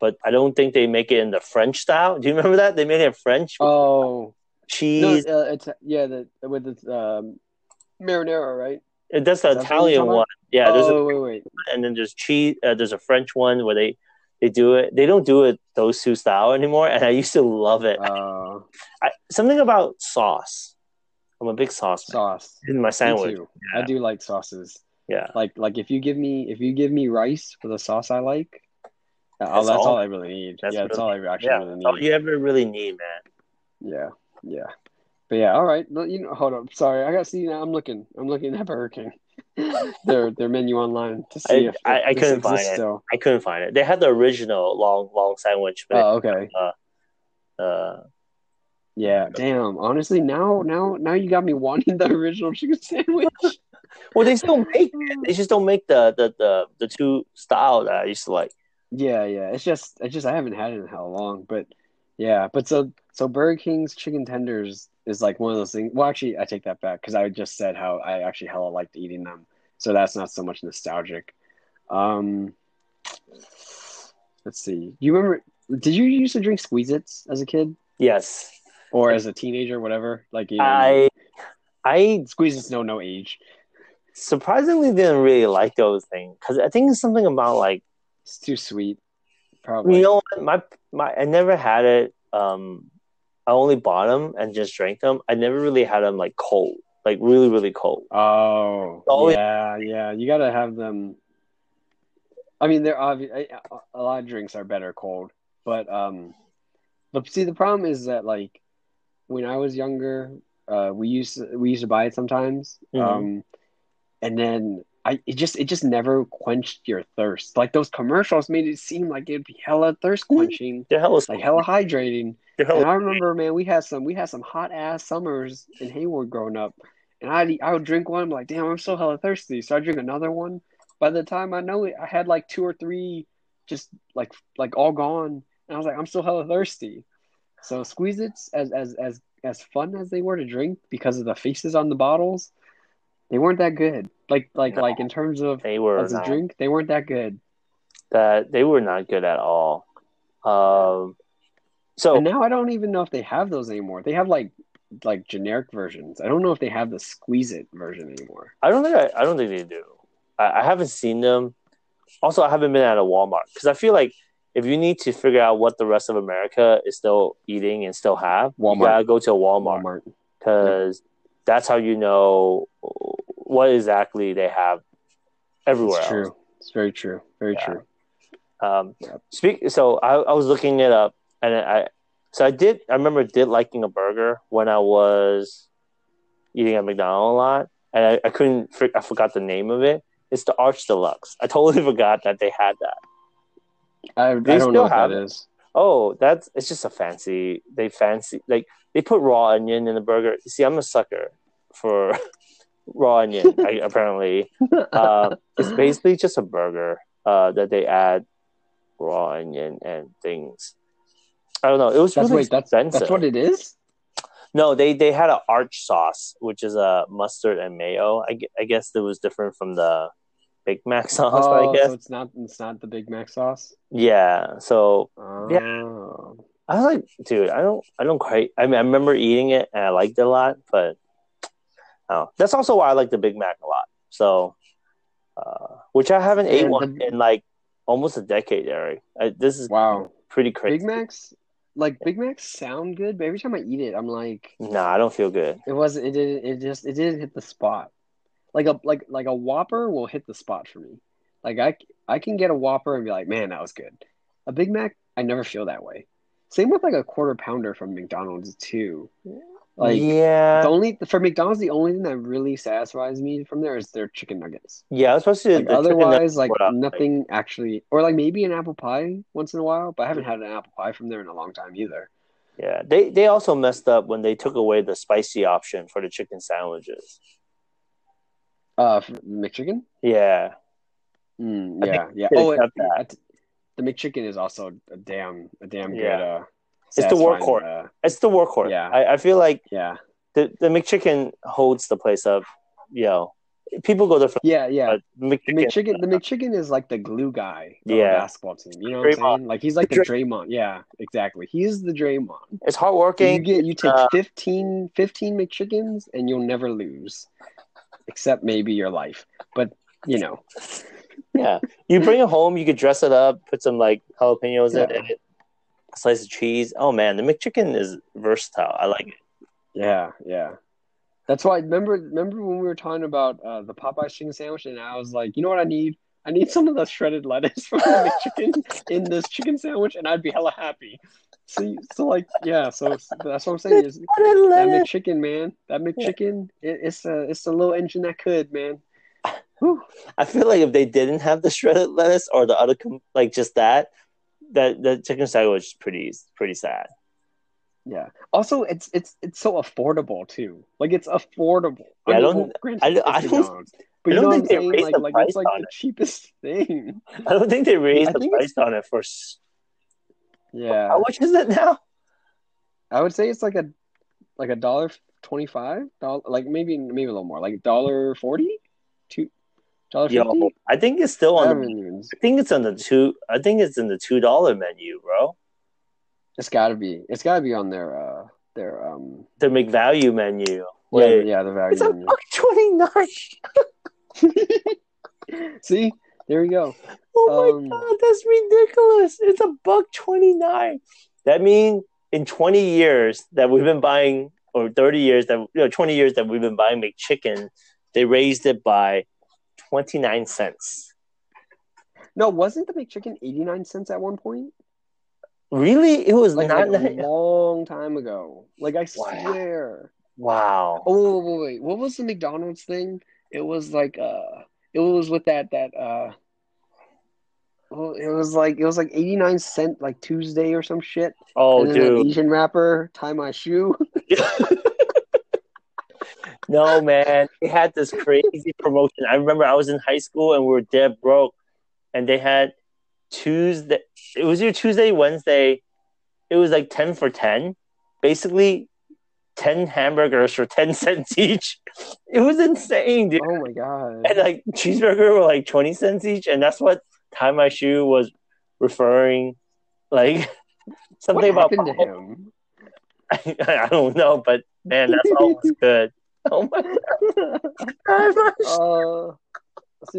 but I don't think they make it in the French style. Do you remember that they made it in French? Oh, cheese. No, uh, it's yeah, the with the um, marinara, right? It, that's the is Italian that one. Yeah, oh, there's a wait, wait. and then there's cheese. Uh, there's a French one where they. They do it. They don't do it those two style anymore, and I used to love it. Uh, I, something about sauce. I'm a big sauce man. Sauce in my sandwich. Yeah. I do like sauces. Yeah, like like if you give me if you give me rice with a sauce I like, that's, oh, that's all. all I really need. That's yeah, really, that's all I actually yeah, really need. All you ever really need, man. Yeah, yeah, but yeah. All right, you know, hold up. Sorry, I got to see. I'm looking. I'm looking at Burger King. their their menu online to see I, if I, I couldn't find it. Still. I couldn't find it. They had the original long long sandwich. But oh, okay. Uh, uh, yeah. Damn. Honestly, now now now you got me wanting the original chicken sandwich. Well, they still make it. They just don't make the the, the the two style that I used to like. Yeah, yeah. It's just it's just I haven't had it in how long, but yeah. But so so Burger King's chicken tenders. Is like one of those things. Well, actually, I take that back because I just said how I actually hella liked eating them. So that's not so much nostalgic. Um, let's see. You remember? Did you used to drink Squeeze-Its as a kid? Yes. Or as a teenager, whatever. Like you know, I, I Squeeze-Its know no age. Surprisingly, didn't really like those things because I think it's something about like it's too sweet. Probably. You know, my my I never had it. Um. I only bought them and just drank them. I never really had them like cold, like really, really cold. Oh, always- yeah, yeah. You gotta have them. I mean, they're obvious. A lot of drinks are better cold, but um, but see, the problem is that like when I was younger, uh, we used to, we used to buy it sometimes, mm-hmm. um, and then I it just it just never quenched your thirst. Like those commercials made it seem like it'd be hella thirst quenching, the hell is like hella hydrating. And I remember, man, we had some we had some hot ass summers in Hayward growing up, and I I would drink one. I'm like, damn, I'm so hella thirsty, so I drink another one. By the time I know it, I had like two or three, just like like all gone, and I was like, I'm still hella thirsty. So Squeeze-Its, as as as as fun as they were to drink because of the faces on the bottles, they weren't that good. Like like no, like in terms of they were as not, a drink, they weren't that good. That they were not good at all. Um. So and now I don't even know if they have those anymore. They have like like generic versions. I don't know if they have the Squeeze-It version anymore. I don't think I, I don't think they do. I, I haven't seen them. Also, I haven't been at a Walmart because I feel like if you need to figure out what the rest of America is still eating and still have, Walmart. You gotta go to Walmart because yeah. that's how you know what exactly they have everywhere it's true. else. It's very true. Very yeah. true. Um, yeah. Speak. So I, I was looking it up, and I so I did. I remember did liking a burger when I was eating at McDonald's a lot, and I, I couldn't. I forgot the name of it. It's the Arch Deluxe. I totally forgot that they had that. I, I don't know what that is. Oh, that's it's just a fancy. They fancy like they put raw onion in the burger. See, I'm a sucker for raw onion. I, apparently, uh, it's basically just a burger uh, that they add raw onion and things. I don't know. It was that's, really wait, expensive. That's, that's what it is. No, they, they had an Arch sauce, which is a mustard and mayo. I, I guess it was different from the Big Mac sauce. Oh, I guess so it's not it's not the Big Mac sauce. Yeah. So oh. yeah, I was like, dude, I don't I don't quite. I mean, I remember eating it and I liked it a lot, but oh, that's also why I like the Big Mac a lot. So, uh, which I haven't ate one in like almost a decade, Eric. I, this is wow, pretty crazy. Big Macs. Like Big Macs sound good, but every time I eat it, I'm like, nah, I don't feel good. It wasn't. It didn't. It just. It didn't hit the spot. Like a like like a Whopper will hit the spot for me. Like I I can get a Whopper and be like, man, that was good. A Big Mac, I never feel that way. Same with like a quarter pounder from McDonald's too. Like yeah, the only for McDonald's, the only thing that really satisfies me from there is their chicken nuggets. Yeah, especially like, otherwise, like nothing like. actually, or like maybe an apple pie once in a while. But I haven't had an apple pie from there in a long time either. Yeah, they they also messed up when they took away the spicy option for the chicken sandwiches. Uh, McChicken. Yeah. Mm, yeah, yeah. Oh, it, it, the McChicken is also a damn a damn yeah. good. Uh, It's the workhorse. Uh, it's the workhorse. Yeah. I, I feel like yeah. the, the McChicken holds the place up. You know, people go there for yeah, yeah. McChicken, McChicken, the McChicken is like the glue guy on yeah. the basketball team. You know what Draymond. I'm saying? Like he's like the Draymond. Yeah, exactly. He's the Draymond. It's hardworking. You get you take uh, fifteen, fifteen McChickens and you'll never lose, except maybe your life. But you know, yeah, you bring it home. You could dress it up, put some like jalapenos yeah. in it. A slice of cheese. Oh man, the McChicken is versatile. I like it. Yeah, yeah. That's why. Remember, remember when we were talking about uh, the Popeye's chicken sandwich, and I was like, you know what I need? I need some of the shredded lettuce from the McChicken in this chicken sandwich, and I'd be hella happy. So, so like, yeah. So that's what I'm saying is that McChicken, man. That McChicken, it, it's a, it's a little engine that could, man. Whew. I feel like if they didn't have the shredded lettuce or the other, like just that. That the chicken sandwich is pretty pretty sad. Yeah. Also, it's it's it's so affordable too. Like it's affordable. Yeah, I don't. I don't. I don't but you I don't know think what I'm they raised like, the like, price it's like on the it. cheapest thing. I don't think they raised I the price it's... on it for. Yeah. How much is it now? I would say it's like a like a dollar twenty-five. Like maybe maybe a little more. Like dollar forty. Two. Yo, I think it's still on. The, I think it's on the two. I think it's in the two dollar menu, bro. It's gotta be. It's gotta be on their uh, their um the McValue menu. Wait, yeah, yeah, the value. It's menu. a buck twenty-nine. See, there we go. Oh um, my god, that's ridiculous! It's a buck twenty-nine. That means in twenty years that we've been buying, or thirty years that you know, twenty years that we've been buying McChicken, they raised it by. twenty-nine cents. No, wasn't the McChicken eighty-nine cents at one point? Really? It was like, not like a long time ago. Like, I wow. swear. Wow. Oh, wait, wait, wait. What was the McDonald's thing? It was like, uh, it was with that, that, uh, well, it was like, it was like eighty-nine cent, like Tuesday or some shit. Oh, and dude. That Asian rapper, tie my shoe. No, man. They had this crazy promotion. I remember I was in high school and we were dead broke. And they had Tuesday. It was either Tuesday, Wednesday. It was like ten for ten. Basically, ten hamburgers for ten cents each. It was insane, dude. Oh, my God. And like cheeseburger were like twenty cents each. And that's what Tie My Shoe was referring. Like something what happened about to him? I, I don't know, but man, that's always good. Oh my god! uh, so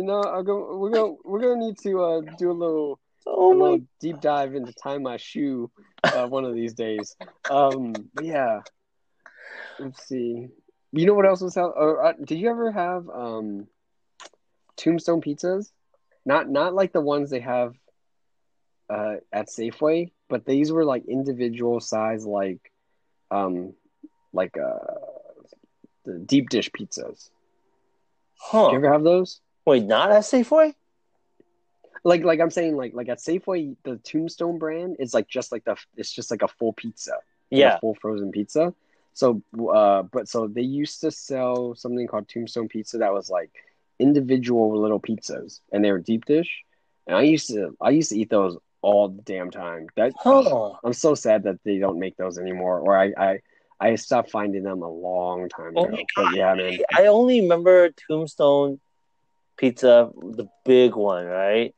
now I'll go, we're gonna we're gonna need to uh, do a little Oh my! Deep dive into tie my shoe uh, one of these days. Um, but yeah. Let's see. You know what else was out? Or, uh, did you ever have um, Tombstone pizzas? Not not like the ones they have uh, at Safeway, but these were like individual size, like um, like uh, the deep dish pizzas. Huh? Did you ever have those? Wait, not at Safeway? Like, like I'm saying, like, like at Safeway, the Tombstone brand is like just like the, it's just like a full pizza, yeah, like a full frozen pizza. So, uh, but so they used to sell something called Tombstone pizza that was like individual little pizzas, and they were deep dish. And I used to, I used to eat those all the damn time. That huh. I'm so sad that they don't make those anymore, or I, I, I stopped finding them a long time ago. Oh my God. But yeah, man. I only remember Tombstone pizza, the big one, right?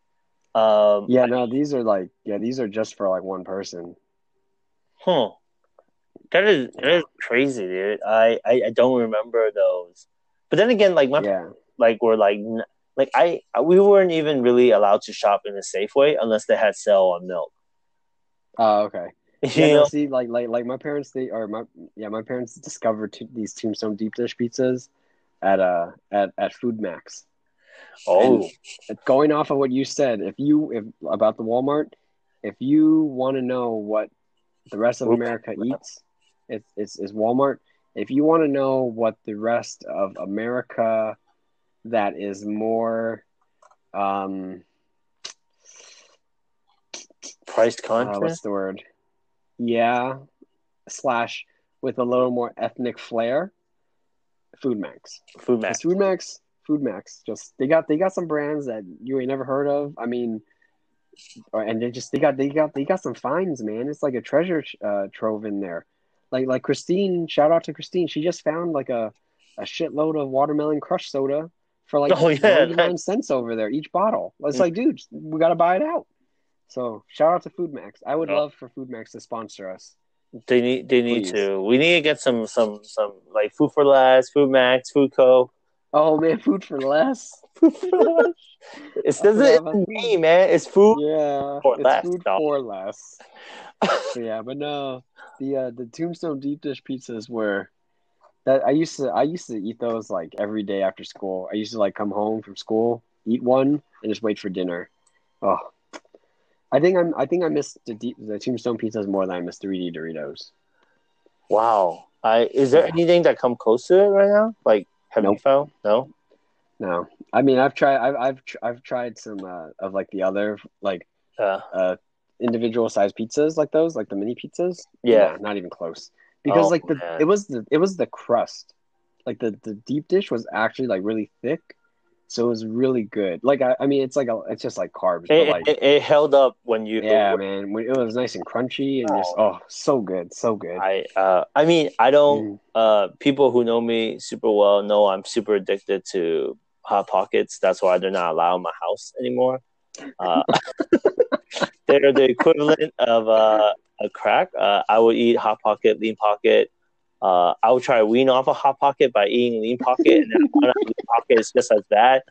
Um, yeah, no, these are like, yeah, these are just for like one person. Huh. That is, that is crazy, dude. I, I, I don't remember those. But then again, like, my yeah. parents, like, were like, like, I, we weren't even really allowed to shop in a Safeway unless they had sale on milk. Oh, okay. Yeah, no, see, like, like, like my parents, they are my, yeah, my parents discovered t- these Tombstone deep dish pizzas at, uh, at, at Food Max. Oh, and going off of what you said, if you if about the Walmart, if you want to know what the rest of America eats, it's it's, it's Walmart. If you want to know what the rest of America that is more um, priced conscious, uh, what's the word? Yeah, slash with a little more ethnic flair. Food Max. Food Max. It's Food Max. Food Max, just they got they got some brands that you ain't never heard of. I mean, and they just they got they got they got some finds, man. It's like a treasure uh, trove in there. Like like Christine, shout out to Christine. She just found like a, a shitload of watermelon Crush soda for like oh, yeah. ninety-nine cents over there each bottle. It's mm. like, dude, we gotta buy it out. So shout out to Food Max. I would oh. love for Food Max to sponsor us. They need they need Please. to. We need to get some some some like Food for Less, Food Max, Food Co. Oh man, food for less. Food for less. It's doesn't me, man. It's food. Yeah, for it's less, food dog. for less. So, yeah, but no, the uh, the Tombstone deep dish pizzas were that I used to I used to eat those like every day after school. I used to like come home from school, eat one, and just wait for dinner. Oh, I think I'm I think I missed the deep, the Tombstone pizzas more than I missed three D Doritos. Wow, I is there yeah. anything that come close to it right now? Like. Have nope. you found? No, no. I mean, I've tried. I've I've tr- I've tried some uh, of like the other like uh, uh, individual size pizzas, like those, like the mini pizzas. Yeah, yeah not even close. Because oh, like the man. it was the it was the crust, like the, the deep dish was actually like really thick, so it was really good. Like I, I mean, it's like a, it's just like carbs. It, but, like, it, it held up when you. Yeah, it, man. When it was nice and crunchy and oh, just oh, so good, so good. I uh, I mean, I don't. Mm. Uh, people who know me super well know I'm super addicted to Hot Pockets. That's why they're not allowed in my house anymore. Uh, they're the equivalent of uh, a crack. Uh, I would eat Hot Pocket, Lean Pocket. Uh, I would try to wean off a Hot Pocket by eating Lean Pocket, and then Lean Pocket is just as bad.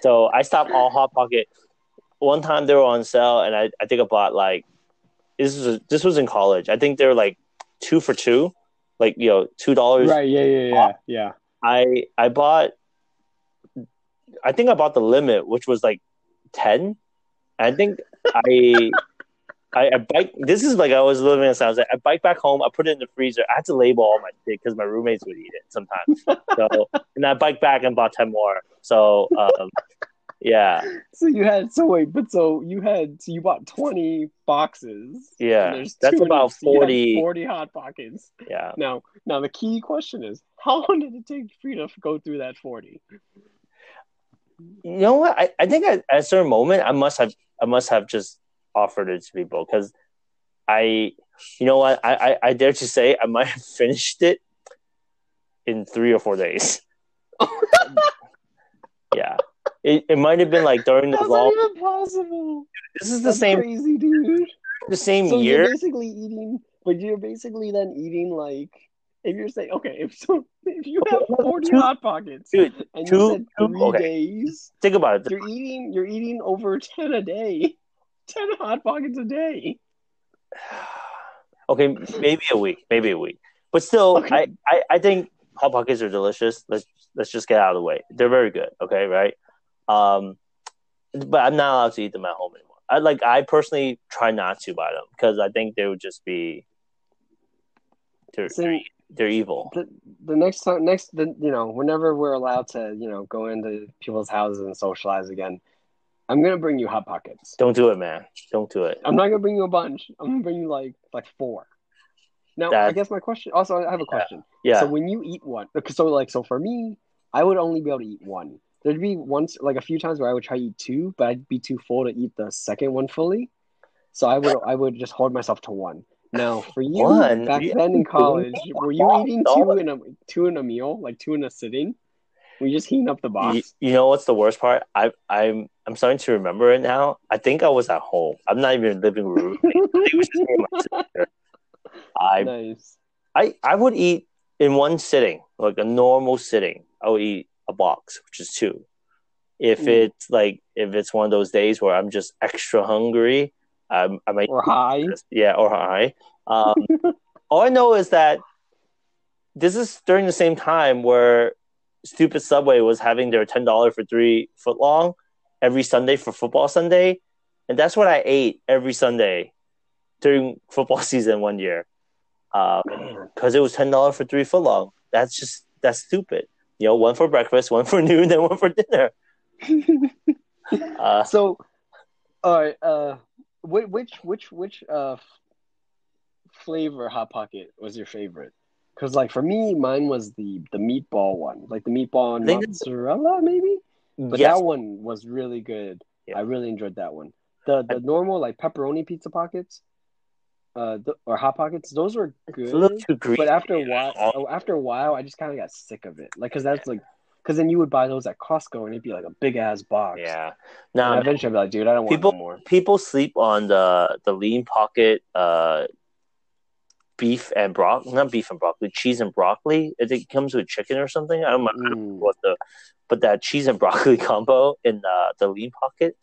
So I stopped all Hot Pocket. One time they were on sale, and I, I think I bought like this was this was in college. I think they were like two for two. Like, you know, two dollars. Right, yeah, yeah, yeah, yeah. I, I bought, I think I bought the limit, which was like ten. I think I, I, I bike, this is like I was living in South Africa. I bike back home, I put it in the freezer. I had to label all my shit because my roommates would eat it sometimes. So, and I bike back and bought ten more. So, um, yeah. So you had, so wait, but so you had, so you bought twenty boxes. Yeah, that's about forty. forty Hot Pockets. Yeah. Now, now the key question is, how long did it take for you to go through that forty? You know what? I, I think at, at a certain moment, I must have, I must have just offered it to people because I, you know what? I, I, I dare to say I might have finished it in three or four days. Yeah. It it might have been like during the vlog. That's not even possible. This is the That's same crazy dude. The same so year. You're basically eating, but you're basically then eating like if you're saying okay, if so, if you have forty two, Hot Pockets, dude, and two, you said three two, okay. days. Think about it. You're eating. You're eating over ten a day. ten Hot Pockets a day. Okay, maybe a week, maybe a week. But still, okay. I, I, I think Hot Pockets are delicious. Let's let's just get out of the way. They're very good, okay, right? Um, but I'm not allowed to eat them at home anymore. I like I personally try not to buy them because I think they would just be they're, so, they're, they're evil. The, the next time, next the, you know, whenever we're allowed to, you know, go into people's houses and socialize again, I'm gonna bring you Hot Pockets. Don't do it, man. Don't do it. I'm not gonna bring you a bunch. I'm gonna bring you like like four. Now, That's, I guess my question. Also, I have a question. Yeah. yeah. So when you eat one, so like, so for me, I would only be able to eat one. There'd be once, like a few times where I would try to eat two, but I'd be too full to eat the second one fully. So I would, I would just hold myself to one. Now, for you, one? back you then in college, were you eating two in a two in a meal, like two in a sitting? Were you just heating up the box? You, you know what's the worst part? I, I'm, I'm starting to remember it now. I think I was at home. I'm not even living room. It was just me and my sister. I, nice. I I would eat in one sitting, like a normal sitting. I would eat a box, which is two. If mm. it's like if it's one of those days where I'm just extra hungry, um, I might or high, yeah, or high. Um, all I know is that this is during the same time where stupid Subway was having their ten dollars for three foot long every Sunday for football Sunday, and that's what I ate every Sunday during football season one year. Because um, it was ten dollars for three foot long. That's just, that's stupid. You know, one for breakfast, one for noon, and one for dinner. uh, so, all right, uh, which which which uh, flavor Hot Pocket was your favorite? Because, like, for me, mine was the, the meatball one. Like, the meatball and mozzarella, maybe? But yes. That one was really good. Yeah. I really enjoyed that one. The The I, normal, like, pepperoni pizza pockets. Uh, th- or Hot Pockets, those were good. It's a little too greasy, but after a while, oh, after a while, I just kind of got sick of it. Like, cause that's like, cause then you would buy those at Costco, and it'd be like a big ass box. Yeah. Now eventually, I'd be like, dude, I don't people, want no more. People sleep on the the Lean Pocket, uh, beef and broccoli, not beef and broccoli, cheese and broccoli. I think it comes with chicken or something. I don't, mm. I don't know what the, but that cheese and broccoli combo in uh, the Lean Pocket.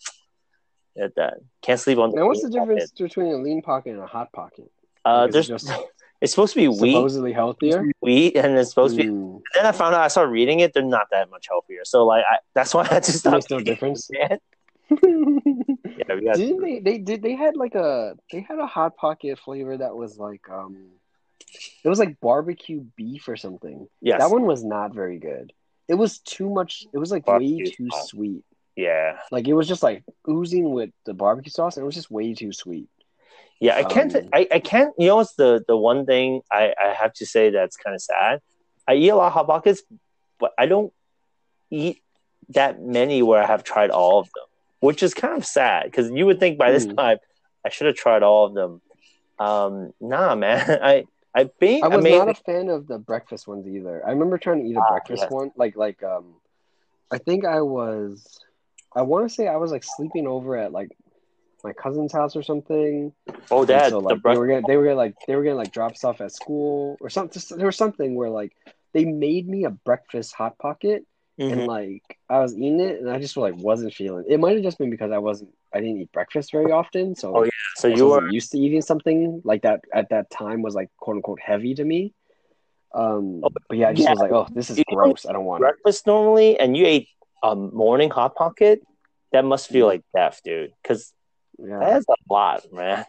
At that can't sleep on. Now, what's the difference pocket. between a Lean Pocket and a Hot Pocket? Uh, there's just, it's supposed to be wheat, supposedly healthier wheat, and it's supposed mm. to be. Then I found out I started reading it; they're not that much healthier. So, like, I, that's why I just stopped. There's no difference. yeah, got... Didn't they? They did. They had like a. They had a Hot Pocket flavor that was like um, it was like barbecue beef or something. Yes. That one was not very good. It was too much. It was like barbecue. way too sweet. Yeah. Like, it was just, like, oozing with the barbecue sauce, and it was just way too sweet. Yeah, I can't um, – I, I can't – you know what's the, the one thing I, I have to say that's kind of sad? I eat a lot of Hot Pockets, but I don't eat that many where I have tried all of them, which is kind of sad because you would think by this mm. time I should have tried all of them. Um, nah, man. I I think – I was I made... not a fan of the breakfast ones either. I remember trying to eat a ah, breakfast yes. one. Like, like um, I think I was – I want to say I was like sleeping over at like my cousin's house or something. Oh, Dad! So, like, the bre- they were gonna, they were gonna like they were gonna like drop stuff at school or something. There was something where like they made me a breakfast Hot Pocket, mm-hmm. and like I was eating it, and I just like wasn't feeling. It might have just been because I wasn't. I didn't eat breakfast very often, so oh yeah, so you were used to eating something like that at that time was like quote unquote heavy to me. Um, oh, but yeah, I just yeah. was like, oh, this is you gross. I don't want breakfast it. normally, and you ate. A um, morning Hot Pocket, that must feel like death, dude. Because yeah. that's a lot, man.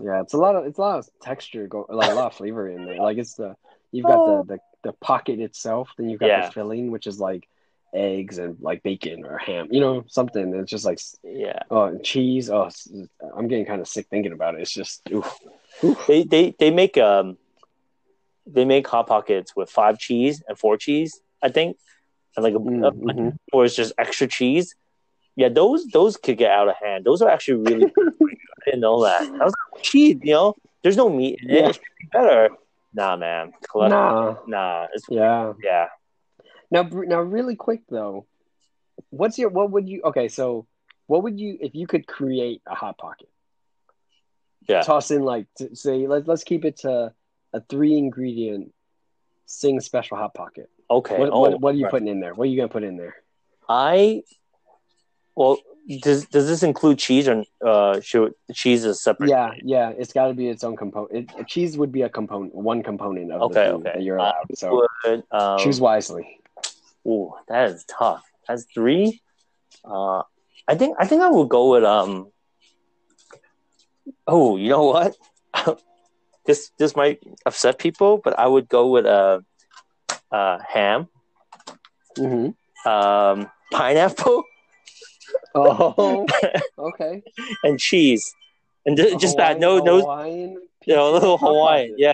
Yeah, it's a lot of it's a lot of texture, go, like a lot of flavor in there. Like it's the you've got oh. the, the the pocket itself, then you've got yeah. the filling, which is like eggs and like bacon or ham, you know, something. It's just like yeah, oh and cheese. Oh, I'm getting kind of sick thinking about it. It's just oof. Oof. They they they make um they make Hot Pockets with five cheese and four cheese, I think. And like, a, mm-hmm. or it's just extra cheese. Yeah, those those could get out of hand. Those are actually really good. I didn't know that. I was like, cheese, you know? There's no meat in it. Yeah. It should be better. Nah, man. Nah. Nah. It's, yeah. Yeah. Now, now, really quick, though. What's your, what would you, okay, so what would you, if you could create a Hot Pocket? Yeah. Toss in, like, to, say, let, let's keep it to a three-ingredient Sing special Hot Pocket. Okay. What, oh, what, what are you right. putting in there? What are you gonna put in there? I, well, Does does this include cheese, or uh, should cheese is separate? Yeah, yeah, it's got to be its own component. It, cheese would be a component, one component of okay, the food okay. that you're allowed. Uh, so would, um, choose wisely. Ooh, that is tough. That's three. Uh, I think I think I will go with um. Oh, you know what? this this might upset people, but I would go with a uh, uh, ham, mm-hmm. um, pineapple. Oh, okay. And cheese, and th- just Hawaiian, that. No, no, Hawaiian you know, a little Hawaiian. Yeah.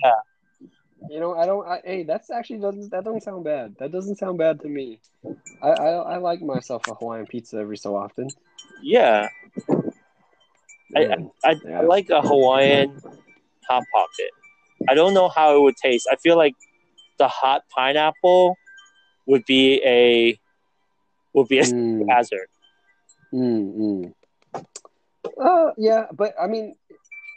You know, I don't. I, hey, that's actually doesn't that doesn't sound bad. That doesn't sound bad to me. I, I I like myself a Hawaiian pizza every so often. Yeah. I I, I, yeah. I like a Hawaiian Hot Pocket. I don't know how it would taste. I feel like the hot pineapple would be a would be a mm. hazard. Mm. Uh, yeah, but I mean,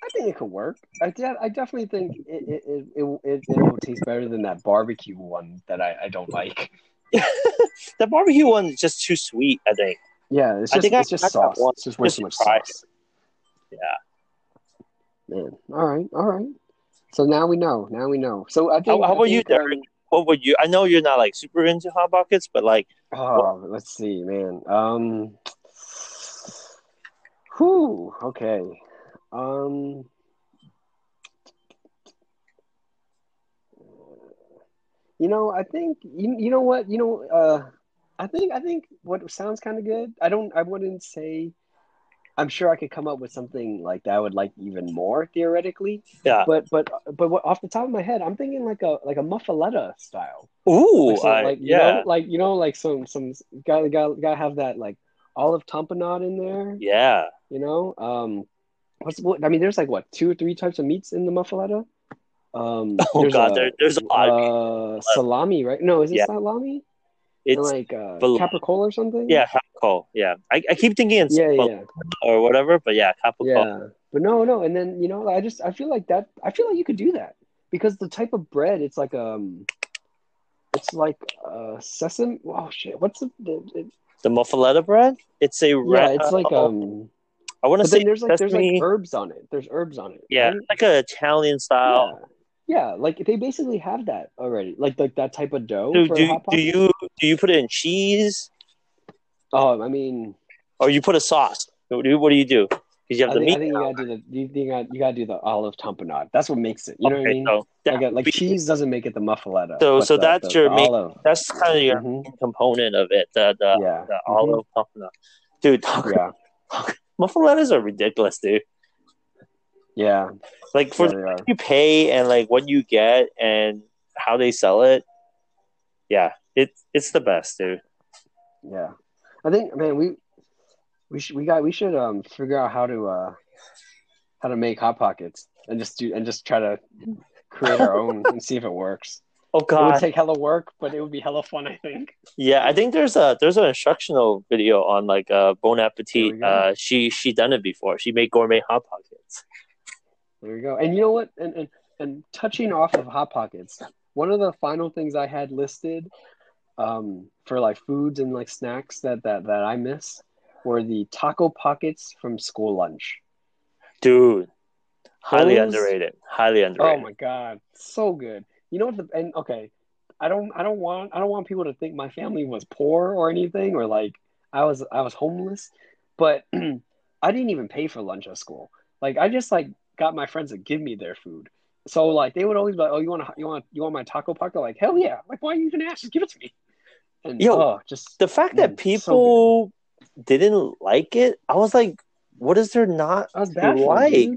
I think it could work. I de- I definitely think it it it, it, it, it will taste better than that barbecue one that I, I don't like. The barbecue one is just too sweet, I think. Yeah, it's just I think it's I, just I sauce. One. It's just way too much sauce. It. Yeah. Man. All right. All right. So now we know. Now we know. So I think. How, how about you, Derek? Um, what would you? I know you're not like super into Hot Pockets, but like. Oh, what? Let's see, man. Um. Whew, okay. Um, you know, I think you, you know what, you know, uh, I think I think what sounds kind of good. I don't I wouldn't say I'm sure I could come up with something like that I would like even more theoretically. Yeah. But but but what, off the top of my head, I'm thinking like a like a muffaletta style. Ooh, like, so, I, like yeah. You know, like you know like some some gotta gotta gotta have that like olive tamponade in there. Yeah. You know, um, what's what? I mean, there's like what two or three types of meats in the muffaletta. Um, oh god, a, there, there's a lot. Uh, salami, right? No, is it yeah. salami? It's and like uh, bel- capicola or something. Yeah, capicola. Yeah, I, I keep thinking it's yeah, yeah. or whatever, but yeah, capicola. Yeah, but no, no, and then you know, I just I feel like that. I feel like you could do that because the type of bread, it's like um, it's like uh, sesame. Oh shit, what's the the, it, the muffaletta bread? It's a ra- yeah, it's like uh, um. I want to say there's like there's like herbs on it. There's herbs on it. Yeah, right? Like an Italian style. Yeah. yeah, like they basically have that already. Like like that type of dough. Do, for do, a hot pocket. do you do you put it in cheese? Oh, I mean, or you put a sauce. What do you, what do you do? Because you have I the think, meat. I think you gotta do the you think you gotta do the olive tamponade. That's what makes it. You know okay, what I mean? So like, a, like be, cheese doesn't make it the muffaletta. So so the, that's the, your the main, that's kind of your mm-hmm. component of it. The the, yeah. the olive mm-hmm. tamponade, dude. Talk, yeah. Talk, muffalettas are ridiculous, dude. Yeah. Like, for yeah, the, you pay and, like, what you get and how they sell it, yeah, it, it's the best, dude. Yeah. I think, man, we we should, we got, we should um figure out how to uh, how to make Hot Pockets and just do and just try to create our own and see if it works. Oh, God. It would take hella work, but it would be hella fun, I think. Yeah, I think there's a there's an instructional video on, like, uh, Bon Appetit. Uh, she she done it before. She made gourmet Hot Pockets. There you go. And you know what? And, and, and touching off of Hot Pockets, one of the final things I had listed um, for, like, foods and, like, snacks that, that, that I miss were the taco pockets from school lunch. Dude, highly Those... underrated. Highly underrated. Oh, my God. So good. You know what? The, and okay, I don't, I don't want, I don't want people to think my family was poor or anything, or like I was, I was homeless. But I didn't even pay for lunch at school. Like I just like got my friends to give me their food. So like they would always be like, "Oh, you want, to, you want, you want my taco pocket?" Like hell yeah! Like why are you gonna ask? Just give it to me. And yo, oh, just the fact man, that people so didn't like it, I was like, what is there not to like?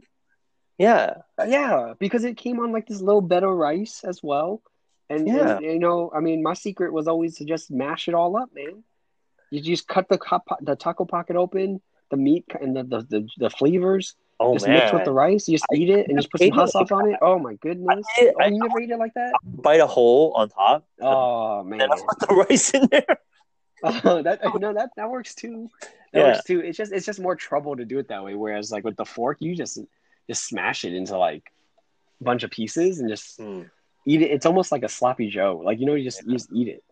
Yeah, yeah, because it came on like this little bed of rice as well, and, yeah. and you know, I mean, my secret was always to just mash it all up, man. You just cut the hot po- the taco pocket open, the meat and the the, the, the flavors. Oh just man, mix with the rice. You just I eat it and just put some hot sauce like on it. Oh my goodness! I, I, oh, you never I, eat it like that? Bite a hole on top. Oh man, and I put the rice in there. Oh, that no, that that works too. That yeah. works too. It's just it's just more trouble to do it that way. Whereas like with the fork, you just. Just smash it into like a bunch of pieces and just mm. eat it. It's almost like a sloppy Joe. Like, you know, you just, you just eat it.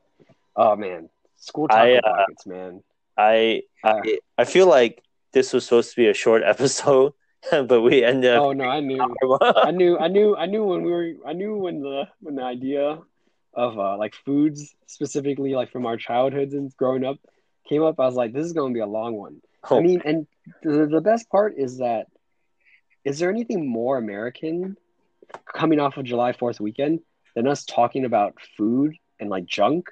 Oh man. School taco I, uh, pockets, man. I I, I feel like this was supposed to be a short episode, but we ended up. Oh no! I knew, I knew, I knew, I knew when we were, I knew when the when the idea of uh, like foods specifically, like from our childhoods and growing up, came up. I was like, this is going to be a long one. Oh. I mean, and the, the best part is that, is there anything more American coming off of July fourth weekend than us talking about food and like junk?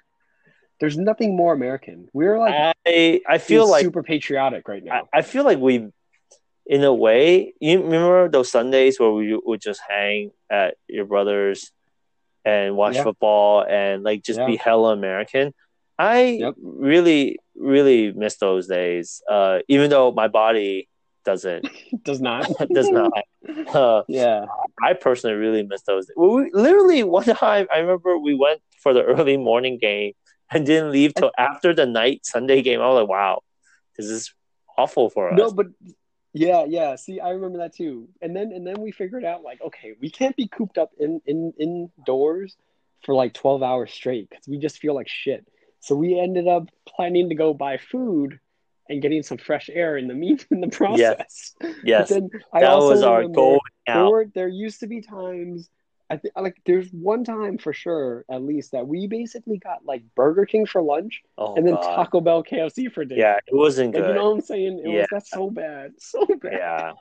There's nothing more American. We're like, I, I feel like super patriotic right now. I, I feel like we, in a way, you remember those Sundays where we would just hang at your brother's and watch yeah. football and like just yeah. be hella American. I yep. really, really miss those days. Uh, even though my body doesn't, does not, does not. Uh, yeah, I personally really miss those. We literally one time I remember we went for the early morning game and didn't leave till after the night Sunday game. I was like, wow, this is awful for us. No, but yeah, yeah. See, I remember that too. And then, and then we figured out like, okay, we can't be cooped up in in indoors for like twelve hours straight because we just feel like shit. So we ended up planning to go buy food and getting some fresh air in the meat in the process. Yes, yes. Then I that also was our goal. There, were, there used to be times, I th- like there's one time for sure, at least, that we basically got like Burger King for lunch oh, and then God. Taco Bell K F C for dinner. Yeah, it wasn't good. Like, you know what I'm saying? It yeah. was that's so bad, so bad. Yeah,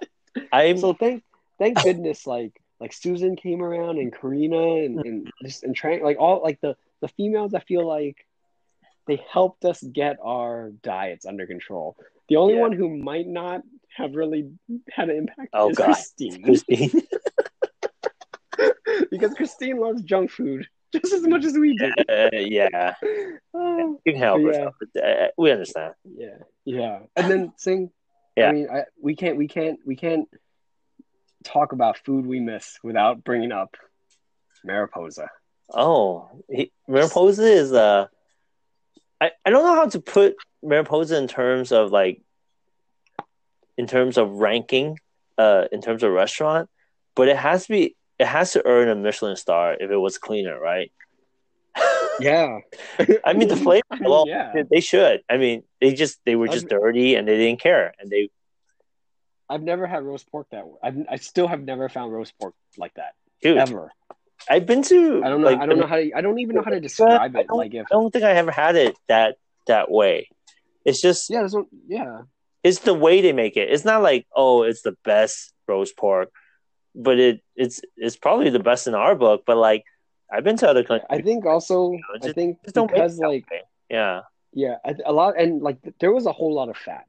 I'm so thank thank goodness like like Susan came around and Karina and and just and trying like all like the the females. I feel like. They helped us get our diets under control. The only yeah. one who might not have really had an impact oh, is God. Christine. Christine. Because Christine loves junk food just as much as we do. Uh, yeah. Uh, you can help yeah. her. We understand. Yeah. Yeah. And then Sing. Yeah. I mean, I, we can't we can't we can't talk about food we miss without bringing up Mariposa. Oh, he, Mariposa is a uh... I, I don't know how to put Mariposa in terms of like, in terms of ranking, uh, in terms of restaurant, but it has to be, it has to earn a Michelin star if it was cleaner, right? Yeah. I mean, the flavor, well, yeah. they should. I mean, they just, they were just I've, dirty and they didn't care. And they, I've never had roast pork that way. I've, I still have never found roast pork like that. Dude. Ever. I've been to. I don't know. Like, I don't know how. To, I don't even know how to describe it. Like, if I don't think I ever had it that that way. It's just yeah, that's what, yeah. It's the way they make it. It's not like oh, it's the best roast pork, but it it's it's probably the best in our book. But like, I've been to other countries. I think also. You know, just, I think just don't because like yeah, yeah, a lot and like there was a whole lot of fat,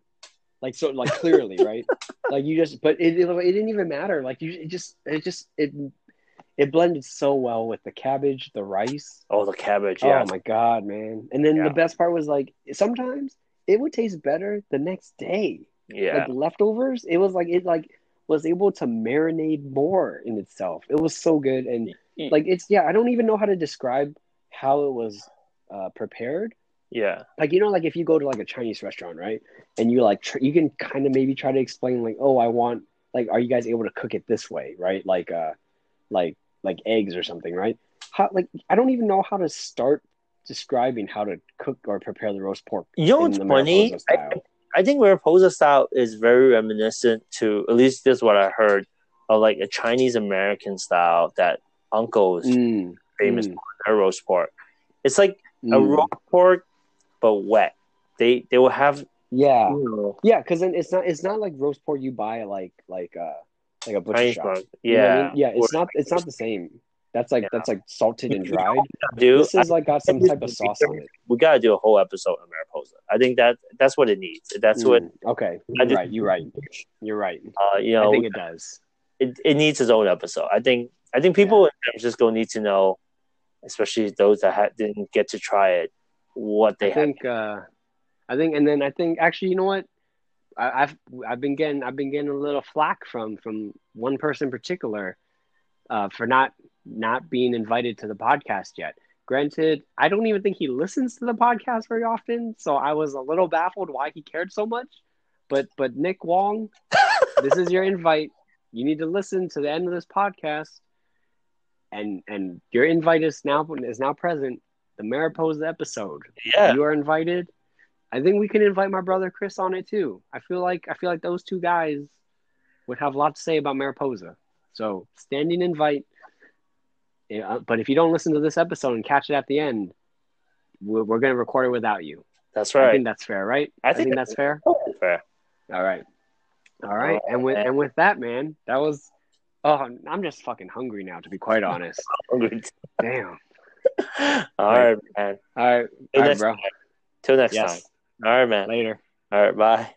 like so like clearly right, like you just but it it didn't even matter. Like you it just it just it. It blended so well with the cabbage, the rice. Oh, the cabbage, yeah. Oh, my God, man. And then yeah. the best part was, like, sometimes it would taste better the next day. Yeah. Like, leftovers, it was, like, it, like, was able to marinate more in itself. It was so good. And, like, it's, yeah, I don't even know how to describe how it was uh, prepared. Yeah. Like, you know, like, if you go to, like, a Chinese restaurant, right? And you, like, tr- you can kind of maybe try to explain, like, oh, I want, like, are you guys able to cook it this way, right? Like, uh, like. like eggs or something, right? How, like, I don't even know how to start describing how to cook or prepare the roast pork. You know what's funny? I, I think Mariposa style is very reminiscent to, at least this is what I heard, of like a Chinese American style that Uncle is mm. famous mm. for their roast pork. It's like mm. a raw pork, but wet. They they will have yeah you know, yeah because then it's not it's not like roast pork you buy like like uh. Like a butcher shop. Yeah. You know what I mean? Yeah, it's or, not it's not the same. That's like yeah. that's like salted and dried. Do, this is like got some type of sauce on it. We gotta do a whole episode on Mariposa. I think that that's what it needs. That's mm, what Okay. You're right, you're right. You're right. Uh you know, I think it does. It it needs its own episode. I think I think people yeah. in San Francisco need to know, especially those that ha- didn't get to try it, what they I had. think uh I think and then I think actually you know what? I've I've been getting I've been getting a little flack from, from one person in particular, uh, for not not being invited to the podcast yet. Granted, I don't even think he listens to the podcast very often, so I was a little baffled why he cared so much. But but Nick Wong, this is your invite. You need to listen to the end of this podcast, and and your invite is now is now present. The Mariposa episode. Yeah, you are invited. I think we can invite my brother Chris on it too. I feel like I feel like those two guys would have a lot to say about Mariposa. So standing invite. Yeah, but if you don't listen to this episode and catch it at the end, we're, we're going to record it without you. That's right. I think that's fair, right? I think, I think that's, that's fair. Totally fair. All right. All right. Oh, and with man. and with that, man, that was. Oh, I'm just fucking hungry now, to be quite honest. Damn. All, all right, man. All right, all right, bro. Till next yes. time. All right, man. Later. All right, bye.